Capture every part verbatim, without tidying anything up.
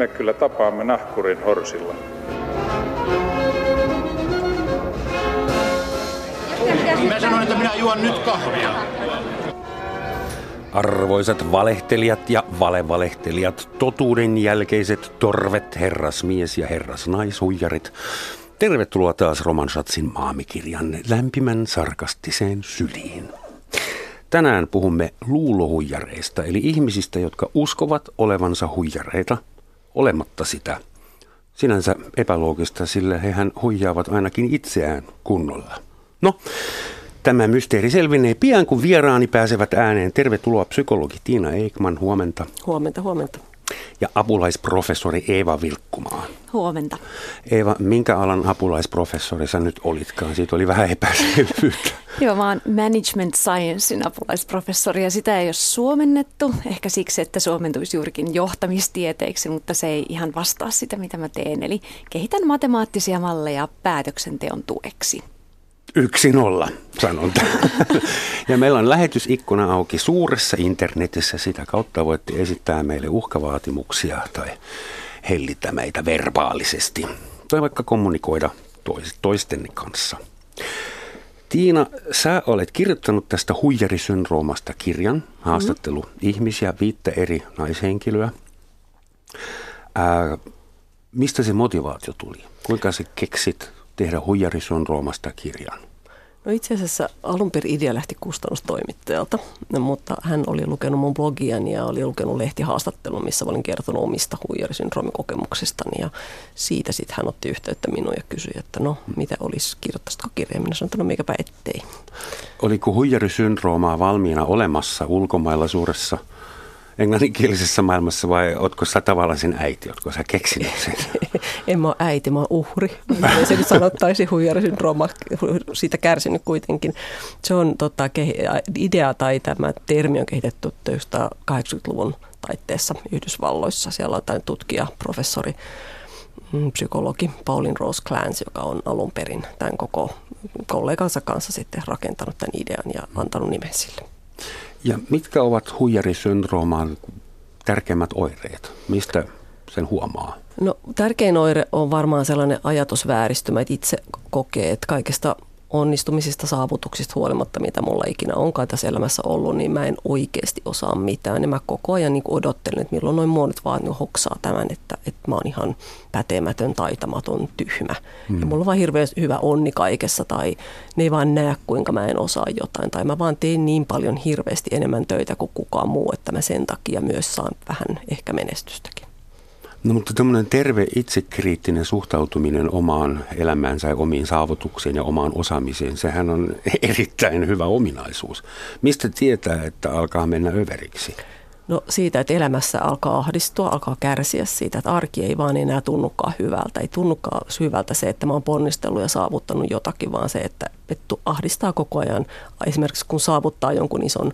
me kyllä tapaamme nahkurin horsilla. Mä sanoin, että minä juon nyt kahvia. Arvoisat valehtelijat ja valevalehtelijat, totuuden jälkeiset torvet, herrasmies ja herrasnaishuijarit. Tervetuloa taas Roman Schatzin Maamme-kirjan lämpimän sarkastiseen syliin. Tänään puhumme luulohuijareista, eli ihmisistä, jotka uskovat olevansa huijareita, olematta sitä. Sinänsä epäloogista, sillä hehän huijaavat ainakin itseään kunnolla. No, tämä mysteeri selvinee pian, kun vieraani pääsevät ääneen. Tervetuloa psykologi Tiina Ekman, huomenta. Huomenta, huomenta. Ja apulaisprofessori Eeva Vilkkumaa. Huomenta. Eeva, minkä alan apulaisprofessori sä nyt olitkaan? Siitä oli vähän epäselvyyttä. Joo, mä oon management sciencein apulaisprofessori ja sitä ei ole suomennettu. Ehkä siksi, että suomentuisi juurikin johtamistieteiksi, mutta se ei ihan vastaa sitä, mitä mä teen. Eli kehitän matemaattisia malleja päätöksenteon tueksi. Yksin olla, sanonta. Ja meillä on lähetysikkuna auki suuressa internetissä. Sitä kautta voitte esittää meille uhkavaatimuksia tai hellitä meitä verbaalisesti. Tai vaikka kommunikoida toistenne kanssa. Tiina, sä olet kirjoittanut tästä huijarisyndroomasta kirjan. Haastattelu mm-hmm. ihmisiä, viittä eri naishenkilöä. Ää, mistä se motivaatio tuli? Kuinka sä keksit tehdä huijarisyndroomasta kirjan? No itse asiassa alun perin idea lähti kustannustoimittajalta, mutta hän oli lukenut mun blogiani ja oli lukenut lehtihaastattelun, missä olin kertonut omista huijarisyndroomikokemuksistani. Ja siitä sitten hän otti yhteyttä minuun ja kysyi, että no mitä olisi, kirjoittaisitko kirjaa? Minä sanoin, että no mikäpä ettei. Oliko huijarisyndroomaa valmiina olemassa ulkomailla suuressa englanninkielisessä maailmassa vai ootko sä tavallaan sen äiti, ootko sä keksinyt sen? En mä ole äiti, mä oon uhri. Miten se nyt sanottaisi huijarisyndrooma, siitä kärsinyt kuitenkin. Se on tota, idea tai tämä termi on kehitetty kahdeksankymmentäluvun taitteessa Yhdysvalloissa. Siellä on tämä tutkija, professori, psykologi Pauline Rose Clance, joka on alun perin tämän koko kollegansa kanssa sitten rakentanut tämän idean ja antanut nimen sille. Ja mitkä ovat huijarisyndrooman tärkeimmät oireet? Mistä sen huomaa? No, tärkein oire on varmaan sellainen ajatusvääristymä, että itse kokee, että kaikista onnistumisista, saavutuksista huolimatta, mitä mulla ikinä onkaan tässä elämässä ollut, niin mä en oikeasti osaa mitään. Ja mä koko ajan niin odottelen, että milloin noin muodot vaan niin hoksaa tämän, että, että mä oon ihan pätemätön, taitamaton, tyhmä. Mm. Ja mulla on vaan hirveän hyvä onni kaikessa, tai ne ei vaan näe, kuinka mä en osaa jotain. Tai mä vaan teen niin paljon hirveästi enemmän töitä kuin kukaan muu, että mä sen takia myös saan vähän ehkä menestystäkin. No mutta tämmöinen terve itsekriittinen suhtautuminen omaan elämäänsä ja omiin saavutuksiin ja omaan osaamiseen, sehän on erittäin hyvä ominaisuus. Mistä tietää, että alkaa mennä överiksi? No siitä, että elämässä alkaa ahdistua, alkaa kärsiä siitä, että arki ei vaan enää tunnukaan hyvältä. Ei tunnukaan hyvältä se, että mä oon ponnistellut ja saavuttanut jotakin, vaan se, että ahdistaa koko ajan. Esimerkiksi kun saavuttaa jonkun ison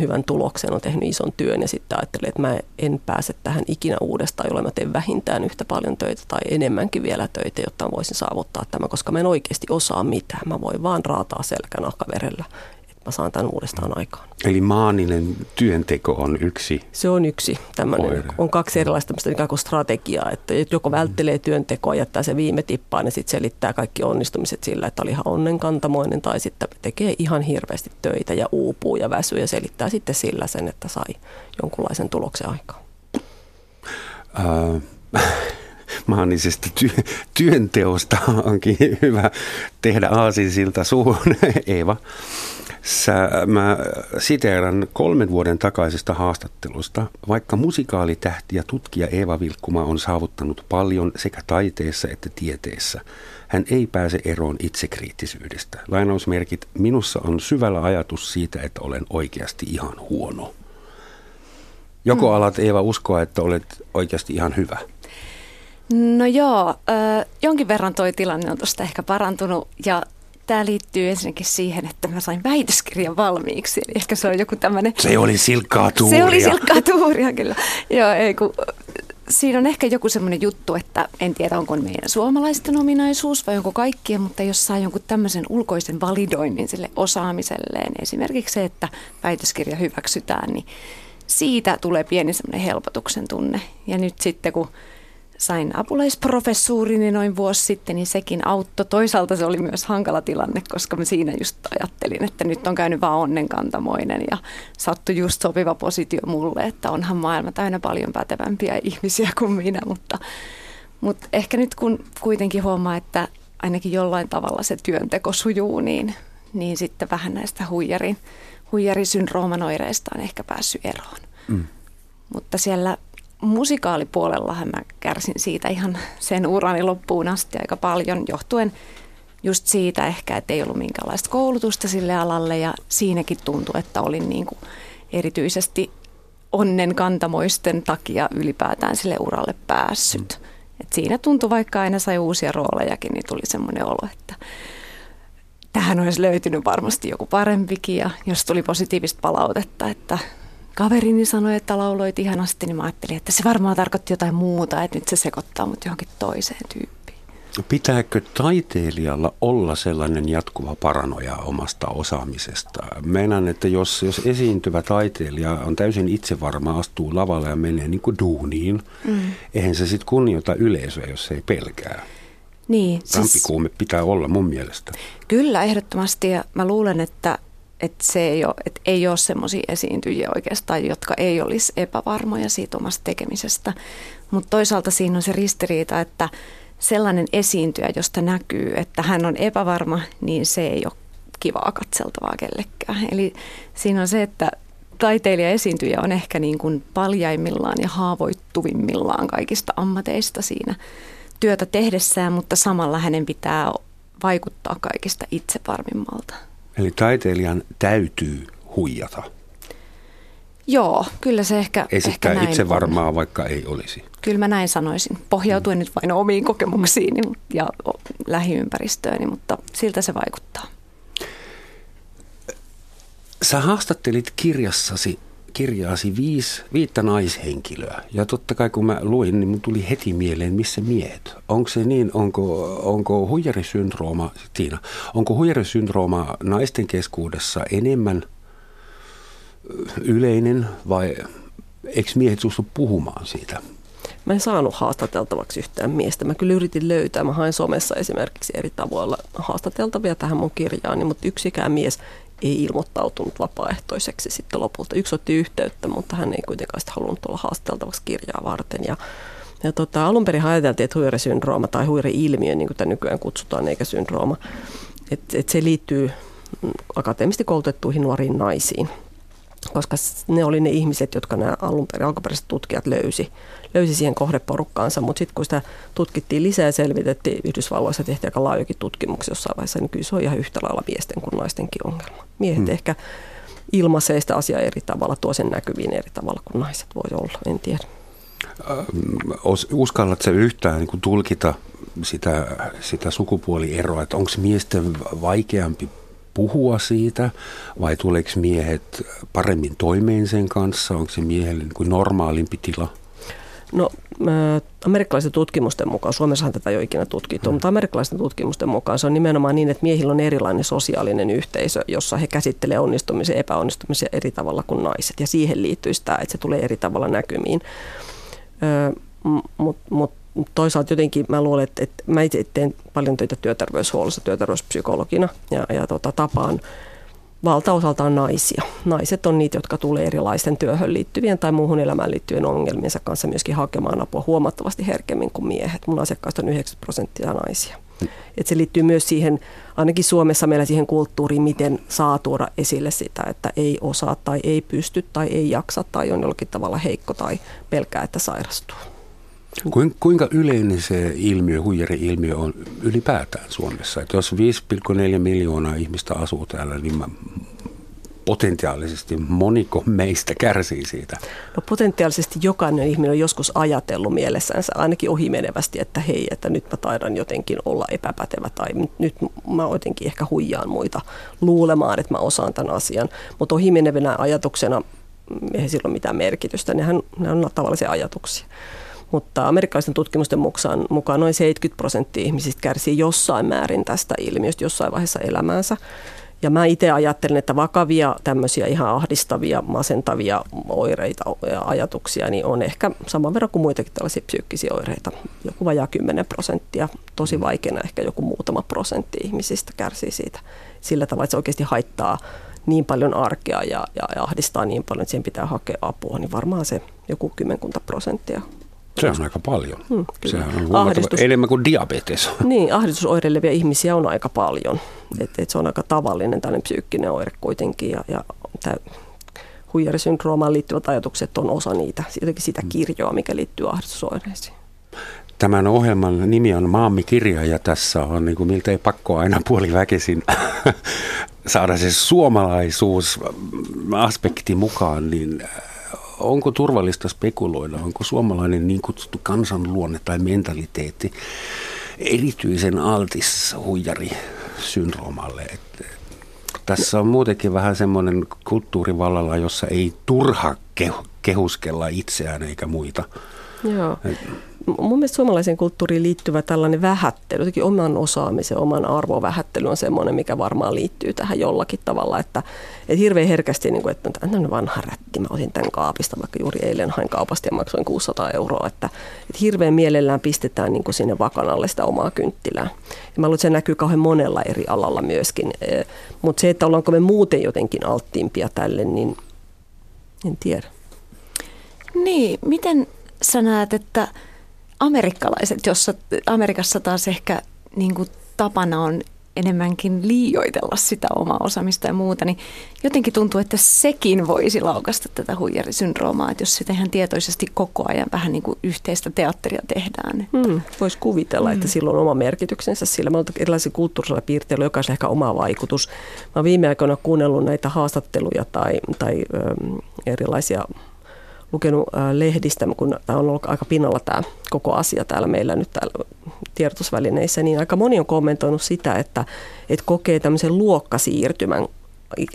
hyvän tuloksen, on tehnyt ison työn ja sitten ajattelee, että mä en pääse tähän ikinä uudestaan, jolloin mä teen vähintään yhtä paljon töitä tai enemmänkin vielä töitä, jotta voisin saavuttaa tämä, koska mä en oikeasti osaa mitään. Mä voin vaan raataa selkänahkaverellä, että mä saan tämän uudestaan aikaan. Eli maaninen työnteko on yksi? Se on yksi tämmöinen. On kaksi erilaista ikään kuin strategiaa, että joko välttelee työntekoa, jättää se viime tippaan ja sitten selittää kaikki onnistumiset sillä, että oli ihan onnenkantamoinen, tai sitten tekee ihan hirveästi töitä ja uupuu ja väsyy ja selittää sitten sillä sen, että sai jonkunlaisen tuloksen aikaan. Äh, maanisesta ty- työnteosta onkin hyvä tehdä aasinsilta suuhun, Eeva. Sä, mä siteeran kolmen vuoden takaisesta haastattelusta. Vaikka musikaalitähti ja tutkija Eeva Vilkkumaa on saavuttanut paljon sekä taiteessa että tieteessä, hän ei pääse eroon itsekriittisyydestä. Lainausmerkit, minussa on syvällä ajatus siitä, että olen oikeasti ihan huono. Joko alat, Eeva, uskoa, että olet oikeasti ihan hyvä? No joo, äh, jonkin verran toi tilanne on tuosta ehkä parantunut ja tämä liittyy ensinnäkin siihen, että mä sain väitöskirjan valmiiksi, eli ehkä se on joku tämmöinen... Se oli silkkaa tuuria. Se oli silkkaa tuuria, kyllä. Joo, ei, kun, siinä on ehkä joku semmoinen juttu, että en tiedä, onko meidän suomalaisten ominaisuus vai onko kaikkien, mutta jos saa jonkun tämmöisen ulkoisen validoinnin sille osaamiselleen, esimerkiksi se, että väitöskirja hyväksytään, niin siitä tulee pieni semmoinen helpotuksen tunne. Ja nyt sitten kun sain apulaisprofessuurini noin vuosi sitten, niin sekin auttoi. Toisaalta se oli myös hankala tilanne, koska mä siinä just ajattelin, että nyt on käynyt vaan onnenkantamoinen ja sattui just sopiva positio mulle, että onhan maailma täynnä paljon pätevämpiä ihmisiä kuin minä, mutta, mutta ehkä nyt kun kuitenkin huomaa, että ainakin jollain tavalla se työnteko sujuu, niin, niin sitten vähän näistä huijarin, huijarisyndrooman oireista on ehkä päässyt eroon. Mm. Mutta siellä musikaalipuolellahan mä kärsin siitä ihan sen urani loppuun asti aika paljon, johtuen just siitä ehkä, että ei ollut minkäänlaista koulutusta sille alalle, ja siinäkin tuntui, että olin niin kuin erityisesti onnenkantamoisten takia ylipäätään sille uralle päässyt. Mm. Et siinä tuntui, vaikka aina sai uusia roolejakin, niin tuli semmoinen olo, että tähän olisi löytynyt varmasti joku parempikin, ja jos tuli positiivista palautetta, että kaverini sanoi, että lauloit ihanasti, niin mä ajattelin, että se varmaan tarkoitti jotain muuta, että nyt se sekoittaa mut johonkin toiseen tyyppiin. Pitääkö taiteilijalla olla sellainen jatkuva paranoja omasta osaamisesta? Meinaan, että jos, jos esiintyvä taiteilija on täysin itsevarma, astuu lavalle ja menee niin kuin duuniin, mm. eihän se sitten kunnioita yleisöä, jos se ei pelkää. Niin, rampikuume siis pitää olla mun mielestä. Kyllä, ehdottomasti, ja mä luulen, että Että se ei ole, et ei ole semmoisia esiintyjiä oikeastaan, jotka ei olisi epävarmoja siitä omasta tekemisestä. Mutta toisaalta siinä on se ristiriita, että sellainen esiintyjä, josta näkyy, että hän on epävarma, niin se ei ole kivaa katseltavaa kellekään. Eli siinä on se, että taiteilija-esiintyjä on ehkä niin kuin paljaimmillaan ja haavoittuvimmillaan kaikista ammateista siinä työtä tehdessään, mutta samalla hänen pitää vaikuttaa kaikista itsevarmimmalta. Eli taiteilijan täytyy huijata. Joo, kyllä se ehkä, ehkä näin itse varmaa, on, vaikka ei olisi. Kyllä mä näin sanoisin. Pohjautuen mm. nyt vain omiin kokemuksiini ja lähiympäristööni, mutta siltä se vaikuttaa. Sä haastattelit kirjassasi, kirjaasi viisi, viittä naishenkilöä. Ja totta kai kun mä luin, niin mun tuli heti mieleen, missä miehet. Onko se niin, onko, onko huijarisyndrooma, Tiina, onko huijarisyndrooma naisten keskuudessa enemmän yleinen vai eikö miehet suostu puhumaan siitä? Mä en saanut haastateltavaksi yhtään miestä. Mä kyllä yritin löytää. Mä hain somessa esimerkiksi eri tavoilla haastateltavia tähän mun kirjaani, mutta yksikään mies ei ilmoittautunut vapaaehtoiseksi sitten lopulta. Yksi otti yhteyttä, mutta hän ei kuitenkaan sitä halunnut olla haasteltavaksi kirjaa varten. Ja, ja tota, alun perin ajateltiin, että huijarisyndrooma tai huijari-ilmiö, niin kuin tämä nykyään kutsutaan, eikä syndrooma, että et se liittyy akateemisesti koulutettuihin nuoriin naisiin, koska ne oli ne ihmiset, jotka nämä alun perin, alkuperäiset tutkijat löysi, löysi siihen kohdeporukkaansa, mutta sitten kun sitä tutkittiin lisää ja selvitettiin, Yhdysvalloissa tehtiin aika laajokin tutkimuksia jossain vaiheessa, niin kyllä se on ihan yhtä lailla miesten kuin naistenkin ongelma. Miehet hmm. ehkä ilmaisee sitä asiaa eri tavalla, tuo sen näkyviin eri tavalla kuin naiset voi olla, en tiedä. Uskallatko yhtään niin kuin tulkita sitä, sitä sukupuolieroa, että onko miesten vaikeampi puhua siitä, vai tuleeko miehet paremmin toimeen sen kanssa? Onko se miehelle niin kuin normaalimpi tila? No, amerikkalaisten tutkimusten mukaan, Suomessahan tätä ei ole ikinä tutkittu, hmm. mutta amerikkalaisten tutkimusten mukaan se on nimenomaan niin, että miehillä on erilainen sosiaalinen yhteisö, jossa he käsittelevät onnistumisen ja epäonnistumisen eri tavalla kuin naiset, ja siihen liittyy sitä, että se tulee eri tavalla näkymiin. Mutta mut, toisaalta jotenkin mä luulen, että, että mä itse teen paljon töitä työterveyshuollossa, työterveyspsykologina ja, ja tota, tapaan valtaosaltaan naisia. Naiset on niitä, jotka tulee erilaisten työhön liittyvien tai muuhun elämään liittyvien ongelmiensa kanssa myöskin hakemaan apua huomattavasti herkemmin kuin miehet. Mun asiakkaista on yhdeksänkymmentä prosenttia naisia. Et se liittyy myös siihen, ainakin Suomessa meillä siihen kulttuuriin, miten saa tuoda esille sitä, että ei osaa tai ei pysty tai ei jaksa tai on jollakin tavalla heikko tai pelkää, että sairastuu. Kuinka yleinen se ilmiö, huijari-ilmiö on ylipäätään Suomessa? Että jos viisi pilkku neljä miljoonaa ihmistä asuu täällä, niin mä potentiaalisesti moniko meistä kärsii siitä? No potentiaalisesti jokainen ihminen on joskus ajatellut mielessänsä ainakin ohimenevästi, että hei, että nyt mä taidan jotenkin olla epäpätevä tai nyt mä jotenkin ehkä huijaan muita luulemaan, että mä osaan tämän asian, mutta ohimenevänä ajatuksena ei silloin mitään merkitystä, nehän, nehän on tavallisia ajatuksia. Mutta amerikkalaisten tutkimusten mukaan noin seitsemänkymmentä prosenttia ihmisistä kärsii jossain määrin tästä ilmiöstä jossain vaiheessa elämäänsä. Ja mä itse ajattelen, että vakavia tämmöisiä ihan ahdistavia, masentavia oireita ja ajatuksia niin on ehkä saman verran kuin muitakin tällaisia psyykkisiä oireita. Joku vajaa kymmenen prosenttia, tosi vaikeana ehkä joku muutama prosentti ihmisistä kärsii siitä sillä tavalla, että se oikeasti haittaa niin paljon arkea ja, ja ahdistaa niin paljon, että siihen pitää hakea apua, niin varmaan se joku kymmenkunta prosenttia. Se on aika paljon. Hmm, Sehän on huomattava enemmän kuin diabetes. Niin, ahdistusoireileviä ihmisiä on aika paljon. Et, et se on aika tavallinen tällainen psyykkinen oire kuitenkin. Ja, ja huijarisyndroomaan liittyvät ajatukset on osa niitä, jotenkin sitä kirjoa, mikä liittyy ahdistusoireisiin. Tämän ohjelman nimi on Maamme-kirja ja tässä on niin kuin miltei pakko aina puoliväkisin saada se suomalaisuusaspekti mukaan, niin onko turvallista spekuloida, onko suomalainen niin kutsuttu kansanluonne tai mentaliteetti erityisen altis huijarisyndroomalle? Että tässä on muutenkin vähän semmoinen kulttuurivallalla, jossa ei turha kehuskella itseään eikä muita. Joo. Mun mielestä suomalaiseen kulttuuriin liittyvä tällainen vähättely, jotenkin oman osaamisen, oman arvovähättely on semmoinen, mikä varmaan liittyy tähän jollakin tavalla, että, että hirveän herkästi, niin kuin, että on vanha rätti, mä otin tämän kaapista, vaikka juuri eilen hain kaupasta ja maksoin kuusisataa euroa, että, että hirveän mielellään pistetään niin kuin sinne vakanalle sitä omaa kynttilää. Ja mä luulen, että se näkyy kauhean monella eri alalla myöskin, mutta se, että ollaanko me muuten jotenkin alttiimpia tälle, niin en tiedä. Niin, miten sä näet, että amerikkalaiset, jossa Amerikassa taas ehkä niin kuin tapana on enemmänkin liioitella sitä omaa osaamista ja muuta, niin jotenkin tuntuu, että sekin voisi laukaista tätä huijarisyndroomaa, että jos sitä ihan tietoisesti koko ajan vähän niin kuin yhteistä teatteria tehdään. Hmm, voisi kuvitella, hmm. että sillä on oma merkityksensä sillä. Mä olen erilaisilla kulttuurisella piirteillä, jokaisella ehkä oma vaikutus. Mä olen viime aikoina kuunnellut näitä haastatteluja tai, tai ähm, erilaisia lukenut lehdistä, kun tämä on ollut aika pinnalla tämä koko asia täällä meillä nyt täällä tiedotusvälineissä, niin aika moni on kommentoinut sitä, että, että kokee tämmöisen luokkasiirtymän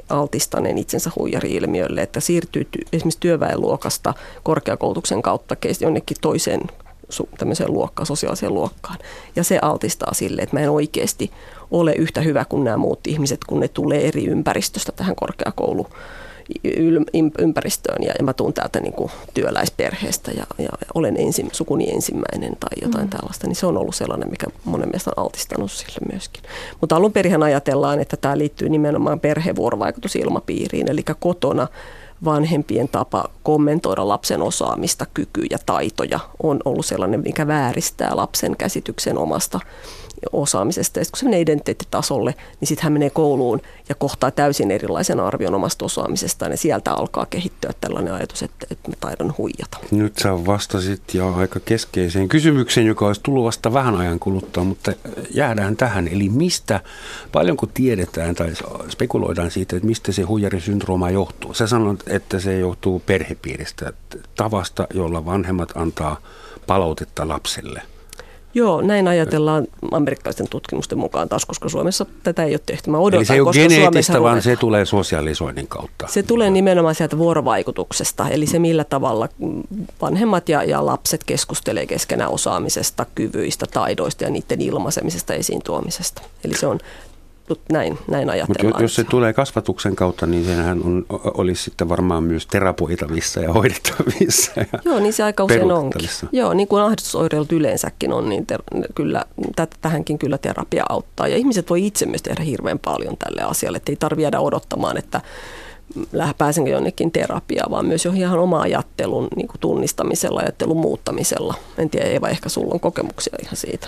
altistaneen itsensä huijari-ilmiölle, että siirtyy esimerkiksi työväenluokasta korkeakoulutuksen kautta jonnekin toiseen tämmöiseen luokkaan, sosiaaliseen luokkaan. Ja se altistaa sille, että mä en oikeasti ole yhtä hyvä kuin nämä muut ihmiset, kun ne tulee eri ympäristöstä tähän korkeakouluun. ympäristöön ja, ja mä tuun täältä niin kuin työläisperheestä ja, ja olen ensi, sukuni ensimmäinen tai jotain mm. tällaista, niin se on ollut sellainen, mikä monen mielestä on altistanut sille myöskin. Mutta alun perinhän ajatellaan, että tämä liittyy nimenomaan perhevuorovaikutusilmapiiriin, eli kotona vanhempien tapa kommentoida lapsen osaamista, kykyjä ja taitoja on ollut sellainen, mikä vääristää lapsen käsityksen omasta osaamisesta. Ja kun se menee identiteettitasolle, niin sitten hän menee kouluun ja kohtaa täysin erilaisen arvion omasta osaamisestaan ja sieltä alkaa kehittyä tällainen ajatus, että, että mä taidan huijata. Nyt sä vastasit jo aika keskeiseen kysymykseen, joka olisi tullut vasta vähän ajan kuluttua, mutta jäädään tähän. Eli mistä, paljonko tiedetään tai spekuloidaan siitä, että mistä se huijarisyndrooma johtuu? Sä sanot, että se johtuu perhepiiristä, tavasta, jolla vanhemmat antaa palautetta lapselle. Joo, näin ajatellaan amerikkalaisten tutkimusten mukaan taas, koska Suomessa tätä ei ole tehty. Mä odotan, eli se ei ole geneettistä, vaan se tulee sosiaalisoinnin kautta. Se tulee nimenomaan sieltä vuorovaikutuksesta, eli se millä tavalla vanhemmat ja, ja lapset keskustelee keskenään osaamisesta, kyvyistä, taidoista ja niiden ilmaisemisesta, esiin tuomisesta. Eli se on näin, näin ajatellaan. Mutta jos se tulee kasvatuksen kautta, niin senhän on, olisi sitten varmaan myös terapoitavissa ja hoidettavissa. Ja joo, niin se aika usein onkin. Joo, niin kuin ahdistusoireilut yleensäkin on, niin ter- kyllä, t- tähänkin kyllä terapia auttaa. Ja ihmiset voi itse myös tehdä hirveän paljon tälle asialle, että ei tarvitse jäädä odottamaan, että pääsenkö jonnekin terapiaan, vaan myös johon ihan oma ajattelun niin kuin tunnistamisella, ajattelun muuttamisella. En tiedä, Eeva, ehkä sulla on kokemuksia ihan siitä.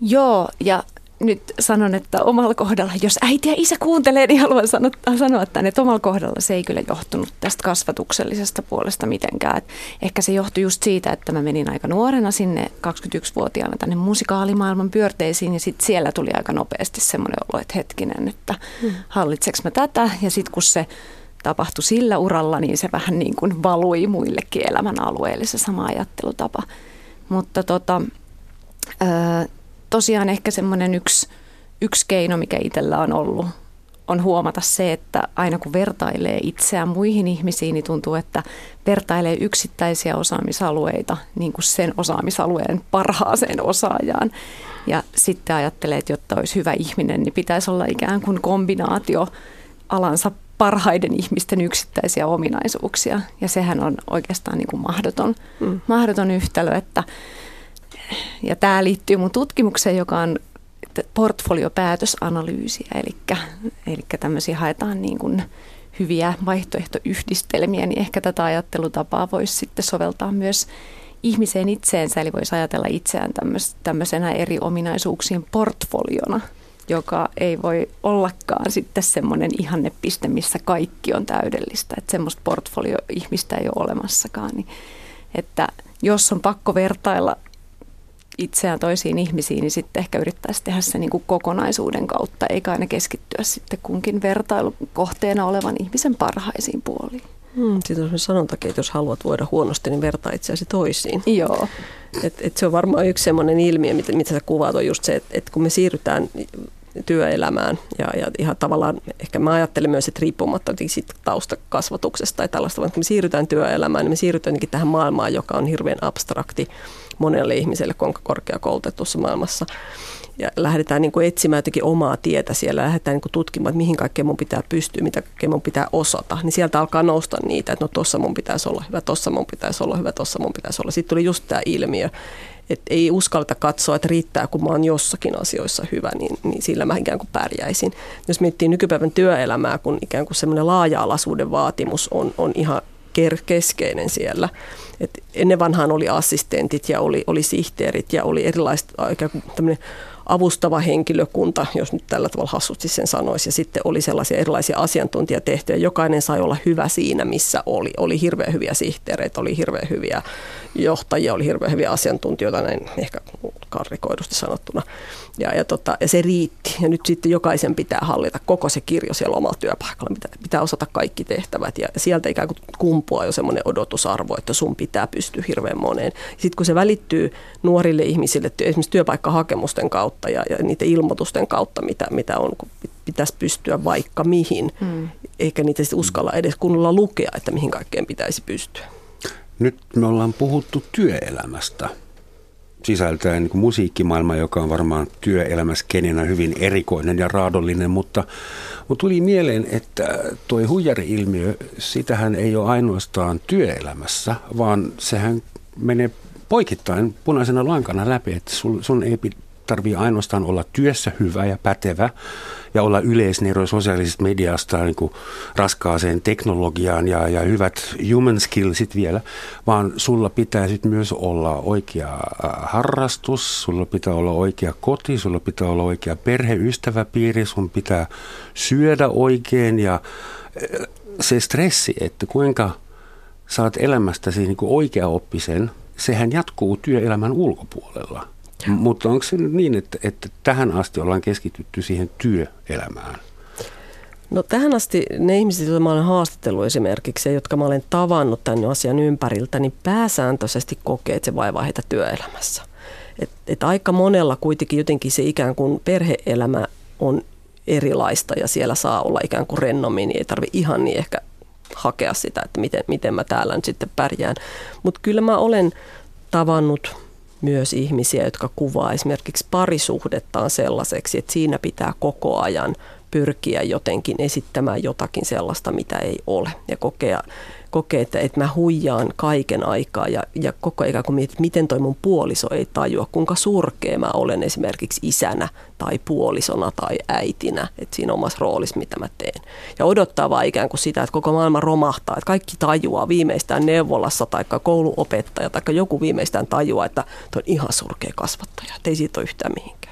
Joo, ja nyt sanon, että omalla kohdalla, jos äiti ja isä kuuntelee, niin haluan sanoa tämän, että omalla kohdalla se ei kyllä johtunut tästä kasvatuksellisesta puolesta mitenkään. Et ehkä se johtui just siitä, että mä menin aika nuorena sinne kaksikymmentäyksivuotiaana tänne musikaalimaailman pyörteisiin ja sitten siellä tuli aika nopeasti semmoinen olo, että hetkinen, että hallitseks mä tätä ja sitten kun se tapahtui sillä uralla, niin se vähän niin kuin valui muillekin elämän alueelle se sama ajattelutapa, mutta tota öö, tosiaan ehkä semmoinen yksi, yksi keino, mikä itsellä on ollut, on huomata se, että aina kun vertailee itseään muihin ihmisiin, niin tuntuu, että vertailee yksittäisiä osaamisalueita niin kuin sen osaamisalueen parhaaseen osaajaan. Ja sitten ajattelee, että jotta olisi hyvä ihminen, niin pitäisi olla ikään kuin kombinaatio alansa parhaiden ihmisten yksittäisiä ominaisuuksia. Ja sehän on oikeastaan niin kuin mahdoton, mm. mahdoton yhtälö. Että, ja tämä liittyy mun tutkimukseen, joka on portfoliopäätösanalyysiä, eli, eli tämmöisiä haetaan niin kuin hyviä vaihtoehtoyhdistelmiä, niin ehkä tätä ajattelutapaa voisi sitten soveltaa myös ihmiseen itseensä, eli voisi ajatella itseään tämmöisenä eri ominaisuuksien portfoliona, joka ei voi ollakaan sitten semmoinen ihannepiste, missä kaikki on täydellistä, että semmoista portfolioihmistä ei ole olemassakaan, niin, että jos on pakko vertailla itseään toisiin ihmisiin, niin sitten ehkä yrittäisi tehdä se niin kuin kokonaisuuden kautta, eikä aina keskittyä sitten kunkin vertailukohteena olevan ihmisen parhaisiin puoliin. Hmm, sitten on se sanontakin, että jos haluat voida huonosti, niin vertaa itseäsi toisiin. Joo. Et, et se on varmaan yksi sellainen ilmiö, mitä, mitä sä kuvaat, on just se, että et kun me siirrytään työelämään ja, ja ihan tavallaan, ehkä mä ajattelen myös, että riippumatta siitä taustakasvatuksesta tai tällaista, vaan kun me siirrytään työelämään, niin me siirrytään tähän maailmaan, joka on hirveän abstrakti monelle ihmiselle, kun on korkeakoulutetussa maailmassa. Ja lähdetään niin kuin etsimään jotenkin omaa tietä siellä, lähdetään niin kuin tutkimaan, että mihin kaikkeen mun pitää pystyä, mitä kaikkea mun pitää osata. Niin sieltä alkaa nousta niitä, että no tossa mun pitäisi olla hyvä, tossa mun pitäisi olla hyvä, tossa mun pitäisi olla. Sitten tuli just tämä ilmiö, että ei uskalleta katsoa, että riittää, kun mä oon jossakin asioissa hyvä, niin, niin sillä mä ikään kuin pärjäisin. Jos miettii nykypäivän työelämää, kun ikään kuin semmoinen laaja-alaisuuden vaatimus on, on ihan keskeinen siellä. Et ennen vanhaan oli assistentit ja oli, oli sihteerit ja oli erilaiset avustava henkilökunta, jos nyt tällä tavalla hassusti sen sanoisi, ja sitten oli sellaisia erilaisia asiantuntijatehtäviä. Jokainen sai olla hyvä siinä, missä oli. Oli hirveän hyviä sihteereitä, oli hirveän hyviä johtajia, oli hirveän hyviä asiantuntijoita, näin ehkä karrikoidusti sanottuna. Ja, ja, tota, ja se riitti. Ja nyt sitten jokaisen pitää hallita koko se kirjo siellä omalla työpaikalla. Pitää, pitää osata kaikki tehtävät, ja sieltä ikään kuin kumpuaa jo semmoinen odotusarvo, että sun pitää pystyä hirveän moneen. Sitten kun se välittyy nuorille ihmisille, esimerkiksi työpaikkahakemusten kautta, Ja, ja niiden ilmoitusten kautta, mitä, mitä on, kun pitäisi pystyä vaikka mihin, mm. eikä niitä sitten uskalla edes kunnolla lukea, että mihin kaikkeen pitäisi pystyä. Nyt me ollaan puhuttu työelämästä sisältäen niin kuin musiikkimaailma, joka on varmaan työelämäskenenä hyvin erikoinen ja raadollinen, mutta, mutta tuli mieleen, että tuo huijari-ilmiö, sitähän ei ole ainoastaan työelämässä, vaan sehän menee poikittain punaisena lankana läpi, että sun, sun ei pidä tarvii ainoastaan olla työssä hyvä ja pätevä ja olla yleisnero sosiaalisesta mediasta niin kuin raskaaseen teknologiaan ja, ja hyvät human skillsit vielä, vaan sulla pitää sit myös olla oikea harrastus, sulla pitää olla oikea koti, sulla pitää olla oikea perheystäväpiiri, sun pitää syödä oikein ja se stressi, että kuinka saat elämästäsi niin kuin oikeaoppisen, sehän jatkuu työelämän ulkopuolella. Mutta onko se niin, että, että tähän asti ollaan keskitytty siihen työelämään? No tähän asti ne ihmiset, joita mä olen haastatellut esimerkiksi ja jotka mä olen tavannut tämän asian ympäriltä, niin pääsääntöisesti kokee, että se vaivaa heitä työelämässä. Et, et aika monella kuitenkin jotenkin se ikään kuin perhe-elämä on erilaista ja siellä saa olla ikään kuin rennommin, niin ei tarvitse ihan niin ehkä hakea sitä, että miten, miten mä täällä nyt sitten pärjään. Mutta kyllä mä olen tavannut myös ihmisiä, jotka kuvaa esimerkiksi parisuhdettaan sellaiseksi, että siinä pitää koko ajan pyrkiä jotenkin esittämään jotakin sellaista, mitä ei ole. Ja kokea, kokea että, että mä huijaan kaiken aikaa ja, ja koko ajan kun mietin, miten toi mun puoliso ei tajua, kuinka surkea mä olen esimerkiksi isänä tai puolisona tai äitinä, että siinä omassa roolissa, mitä mä teen. Ja odottaa vaan ikään kuin sitä, että koko maailma romahtaa, että kaikki tajuaa viimeistään neuvolassa tai kouluopettaja tai joku viimeistään tajuaa, että toi on ihan surkea kasvattaja, että ei siitä ole yhtään mihinkään.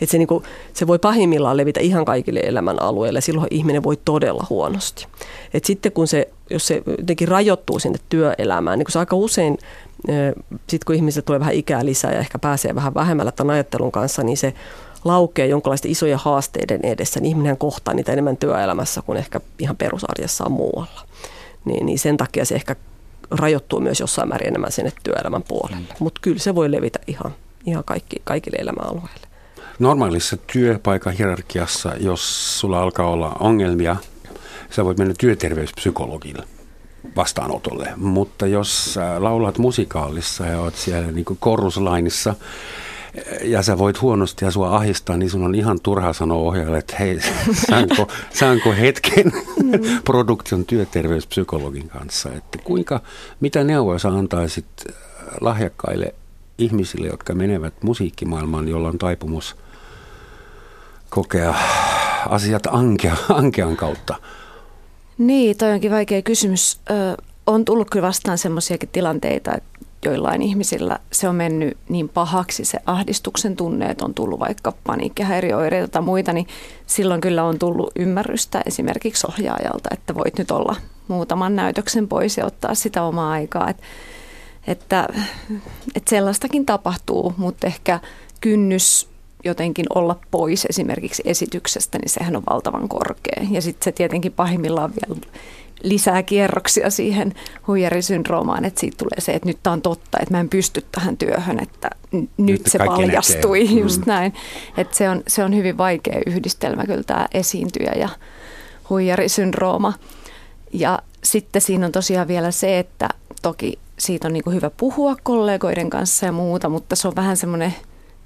Että se, niin kuin, se voi pahimmillaan levitä ihan kaikille elämän alueille, silloin ihminen voi todella huonosti. Et sitten kun se, jos se jotenkin rajoittuu sinne työelämään, niin kun se aika usein, sitten kun ihmiset tulee vähän ikää lisää ja ehkä pääsee vähän vähemmällä tämän ajattelun kanssa, niin se laukeaa jonkinlaisten isojen haasteiden edessä, niin ihminen kohtaa niitä enemmän työelämässä kuin ehkä ihan perusarjessa on muualla. Niin, niin sen takia se ehkä rajoittuu myös jossain määrin enemmän sinne työelämän puolelle, mutta kyllä se voi levitä ihan, ihan kaikki, kaikille elämänalueille. normaalissa työpaikan hierarkiassa, jos sulla alkaa olla ongelmia, sä voit mennä työterveyspsykologille vastaanotolle. Mutta jos laulat musikaalissa ja oot siellä niin kuin korruslainissa ja sä voit huonosti ja sua ahdistaa, niin sun on ihan turha sanoa ohjaajalle, että hei, saanko, saanko hetken mm. produktion työterveyspsykologin kanssa. Että kuinka, mitä neuvoja sä antaisit lahjakkaille ihmisille, jotka menevät musiikkimaailmaan, jolla on taipumus kokea asiat ankea, ankean kautta? Niin, toi onkin vaikea kysymys. Ö, on tullut kyllä vastaan semmoisiakin tilanteita, että joillain ihmisillä se on mennyt niin pahaksi, se ahdistuksen tunne, että on tullut vaikka paniikkihäiriöoireita tai muita, niin silloin kyllä on tullut ymmärrystä esimerkiksi ohjaajalta, että voit nyt olla muutaman näytöksen pois ja ottaa sitä omaa aikaa. Et, että, et sellaistakin tapahtuu, mutta ehkä kynnys jotenkin olla pois esimerkiksi esityksestä, niin sehän on valtavan korkea. Ja sitten se tietenkin pahimmillaan vielä lisää kierroksia siihen huijarisyndroomaan, että siitä tulee se, että nyt tämä on totta, että mä en pysty tähän työhön, että n- nyt se paljastui, näkee. Just näin. Että se on, se on hyvin vaikea yhdistelmä kyllä tämä esiintyjä ja huijarisyndrooma. Ja sitten siinä on tosiaan vielä se, että toki siitä on niin kuin hyvä puhua kollegoiden kanssa ja muuta, mutta se on vähän semmoinen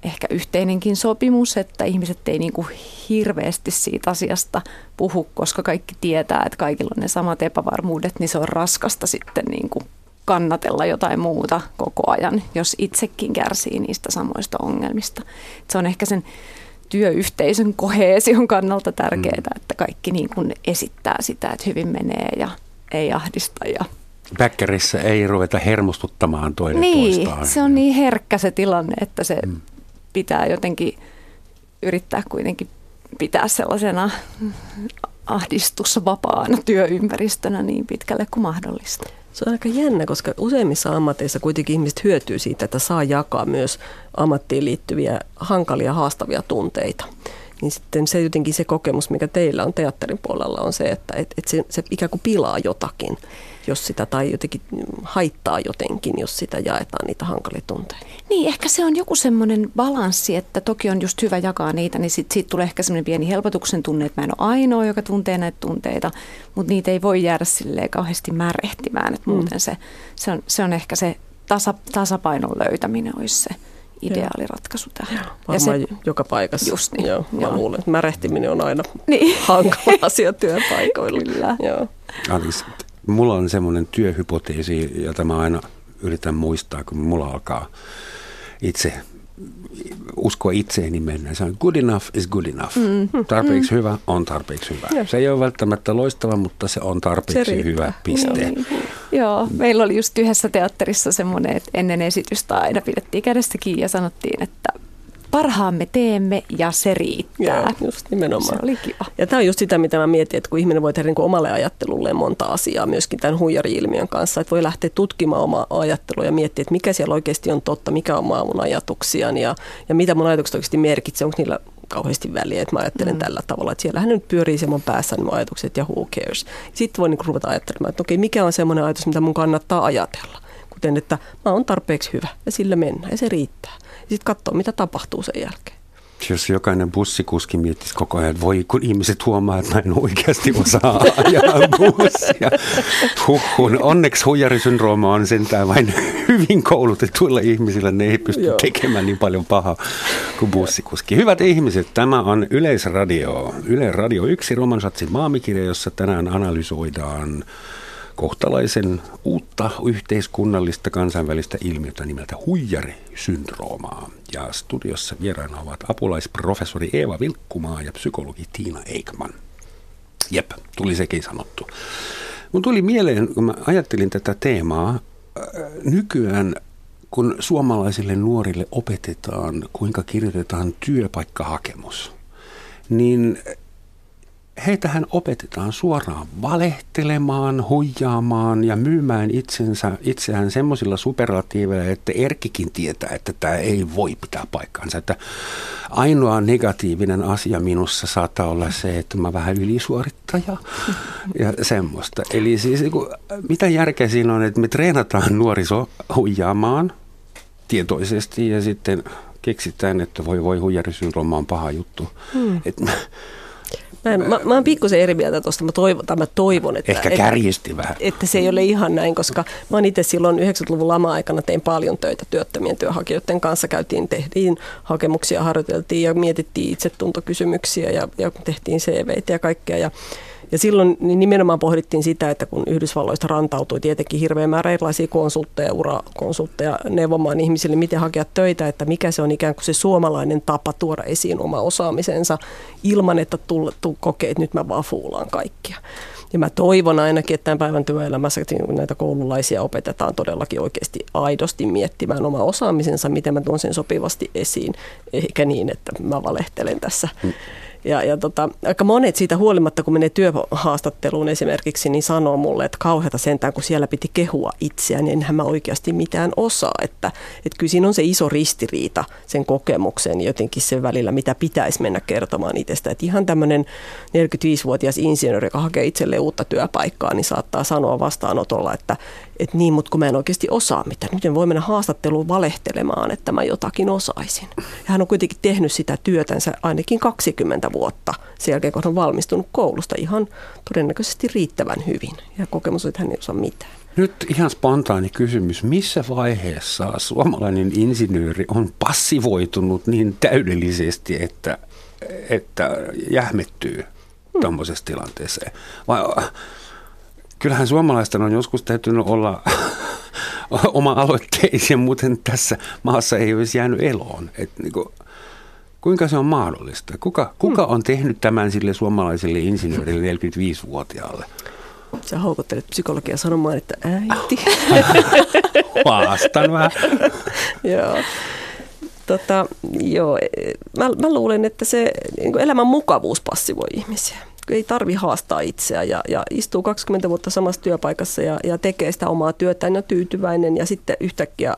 ehkä yhteinenkin sopimus, että ihmiset ei niin kuin hirveästi siitä asiasta puhu, koska kaikki tietää, että kaikilla on ne samat epävarmuudet, niin se on raskasta sitten niin kuin kannatella jotain muuta koko ajan, jos itsekin kärsii niistä samoista ongelmista. Se on ehkä sen työyhteisön koheesion kannalta tärkeää, että kaikki niin kuin esittää sitä, että hyvin menee ja ei ahdista ja päkkärissä ei ruveta hermostuttamaan toinen niin, toistaan. Se on niin herkkä se tilanne, että se mm. pitää jotenkin yrittää kuitenkin pitää sellaisena ahdistusvapaana työympäristönä niin pitkälle kuin mahdollista. Se on aika jännä, koska useimmissa ammateissa kuitenkin ihmiset hyötyy siitä, että saa jakaa myös ammattiin liittyviä hankalia haastavia tunteita. Niin sitten se jotenkin se kokemus, mikä teillä on teatterin puolella, on se, että et, et se, se ikään kuin pilaa jotakin, jos sitä tai jotenkin haittaa jotenkin, jos sitä jaetaan niitä hankalia tunteita. Niin, ehkä se on joku semmoinen balanssi, että toki on just hyvä jakaa niitä, niin sit, siitä tulee ehkä semmoinen pieni helpotuksen tunne, että mä en ole ainoa, joka tuntee näitä tunteita, mutta niitä ei voi jäädä silleen kauheasti märehtimään, että muuten mm. se, se, on, se on ehkä se tasa, tasapainon löytäminen olisi se ideaali ratkaisu tähän. Varmaan ja se, joka paikassa. Just niin. Joo, joo. Mä luulen, että märehtiminen on aina niin hankala asia työpaikoilla. Kyllä. Joo. Alice, mulla on semmoinen työhypoteesi, jota mä aina yritän muistaa, kun mulla alkaa itse uskoa itseeni mennä. Se on good enough is good enough. Mm. Tarpeeksi mm. hyvä on tarpeeksi hyvä. Ja. Se ei ole välttämättä loistava, mutta se on tarpeeksi se hyvä piste. No, niin. Joo, meillä oli just yhdessä teatterissa semmoinen, että ennen esitystä aina pidettiin kädestä kiinni ja sanottiin, että parhaamme teemme ja se riittää. Joo, just nimenomaan. Se oli kiva. Ja tämä on just sitä, mitä mä mietin, että kun ihminen voi tehdä niin kuin omalle ajattelulleen monta asiaa myöskin tämän huijari-ilmiön kanssa, että voi lähteä tutkimaan omaa ajattelua ja miettiä, että mikä siellä oikeasti on totta, mikä on mun ajatuksiani ja, ja mitä mun ajatukset oikeasti merkitsee, onko niillä kauheasti väliä, että mä ajattelen mm. tällä tavalla, että siellähän nyt pyörii se mun päässä niin mun ajatukset ja who cares. Sitten voi niin kuin ruveta ajattelemaan, että okei, mikä on semmoinen ajatus, mitä mun kannattaa ajatella, kuten että mä oon tarpeeksi hyvä ja sillä mennään ja se riittää. Sitten katsoa, mitä tapahtuu sen jälkeen. Jos jokainen bussikuski miettisi koko ajan, voi kun ihmiset huomaa, että mä en oikeasti osaa ajaa bussia. Huhhun. Onneksi huijarisyndrooma on sentään vain hyvin koulutetuilla ihmisillä. Ne ei pysty Joo. tekemään niin paljon pahaa kuin bussikuski. Hyvät ihmiset, tämä on Yleisradio. Yle Radio yksi, Roman Schatzin Maamme-kirja, jossa tänään analysoidaan kohtalaisen uutta yhteiskunnallista kansainvälistä ilmiötä nimeltä huijarisyndroomaa. Ja studiossa vieraana ovat apulaisprofessori Eeva Vilkkumaa ja psykologi Tiina Ekman. Jep, tuli sekin sanottu. Mun tuli mieleen, kun mä ajattelin tätä teemaa, nykyään kun suomalaisille nuorille opetetaan, kuinka kirjoitetaan työpaikkahakemus, niin heitähän opetetaan suoraan valehtelemaan, huijaamaan ja myymään itsensä, itseään semmoisilla superlatiiveilla, että Erkkikin tietää, että tämä ei voi pitää paikkaansa. Että ainoa negatiivinen asia minussa saattaa olla se, että mä vähän ylisuorittaja ja semmoista. Eli siis mitä järkeä siinä on, että me treenataan nuoriso huijaamaan tietoisesti ja sitten keksitään, että voi voi huijarisyndrooma on paha juttu. Hmm. Et, Mä, en, mä, mä oon pikkusen eri mieltä tuosta, mä toivon, mä toivon että, ehkä kärjisti vähän. Että, että se ei ole ihan näin, koska mä oon itse silloin yhdeksänkymmentäluvun lama-aikana tein paljon töitä työttömien työnhakijoiden kanssa, käytiin, tehtiin hakemuksia, harjoiteltiin ja mietittiin itsetuntokysymyksiä ja, ja tehtiin C V:itä ja kaikkea ja Ja silloin nimenomaan pohdittiin sitä, että kun Yhdysvalloista rantautui tietenkin hirveä määrä erilaisia konsultteja, urakonsultteja neuvomaan ihmisille, miten hakea töitä, että mikä se on ikään kuin se suomalainen tapa tuoda esiin oma osaamisensa ilman, että tulla, tulla, kokee, että nyt mä vaan fuulaan kaikkia. Ja mä toivon ainakin, että tämän päivän työelämässä näitä koululaisia opetetaan todellakin oikeasti aidosti miettimään oma osaamisensa, miten mä tuon sen sopivasti esiin, eikä niin, että mä valehtelen tässä. Ja, ja tota, aika monet siitä huolimatta, kun menee työhaastatteluun esimerkiksi, niin sanoo mulle, että kauheata sentään, kun siellä piti kehua itseään, niin enhän mä oikeasti mitään osaa. Että, että kyllä siinä on se iso ristiriita sen kokemuksen jotenkin sen välillä, mitä pitäisi mennä kertomaan itsestä. Että ihan tämmöinen neljäkymmentäviisivuotias insinööri, joka hakee itselleen uutta työpaikkaa, niin saattaa sanoa vastaanotolla, että, että niin, mutta kun mä en oikeasti osaa mitään. Nyt en voi mennä haastatteluun valehtelemaan, että mä jotakin osaisin. Ja hän on kuitenkin tehnyt sitä työtänsä ainakin kaksikymmentä vuotta sen jälkeen, kun on valmistunut koulusta ihan todennäköisesti riittävän hyvin. Ja kokemus on, että hän ei osaa mitään. Nyt ihan spontaani kysymys. Missä vaiheessa suomalainen insinööri on passivoitunut niin täydellisesti, että, että jähmettyy hmm. tuommoisessa tilanteessa? Vai, kyllähän suomalaisten on joskus täytynyt olla oma-aloitteisia, muuten tässä maassa ei olisi jäänyt eloon. Että niin kuin, kuinka se on mahdollista? Kuka, kuka on tehnyt tämän sille suomalaiselle insinöörille neljäkymmentäviisivuotiaalle? Sä houkuttelet psykologia sanomaan, että äiti. Haastan vähän. Joo. Tota, joo. Mä, mä luulen, että se niin elämän mukavuus passivoi ihmisiä. Ei tarvi haastaa itseä ja, ja istuu kaksikymmentä vuotta samassa työpaikassa ja, ja tekee sitä omaa työtään ja tyytyväinen ja sitten yhtäkkiä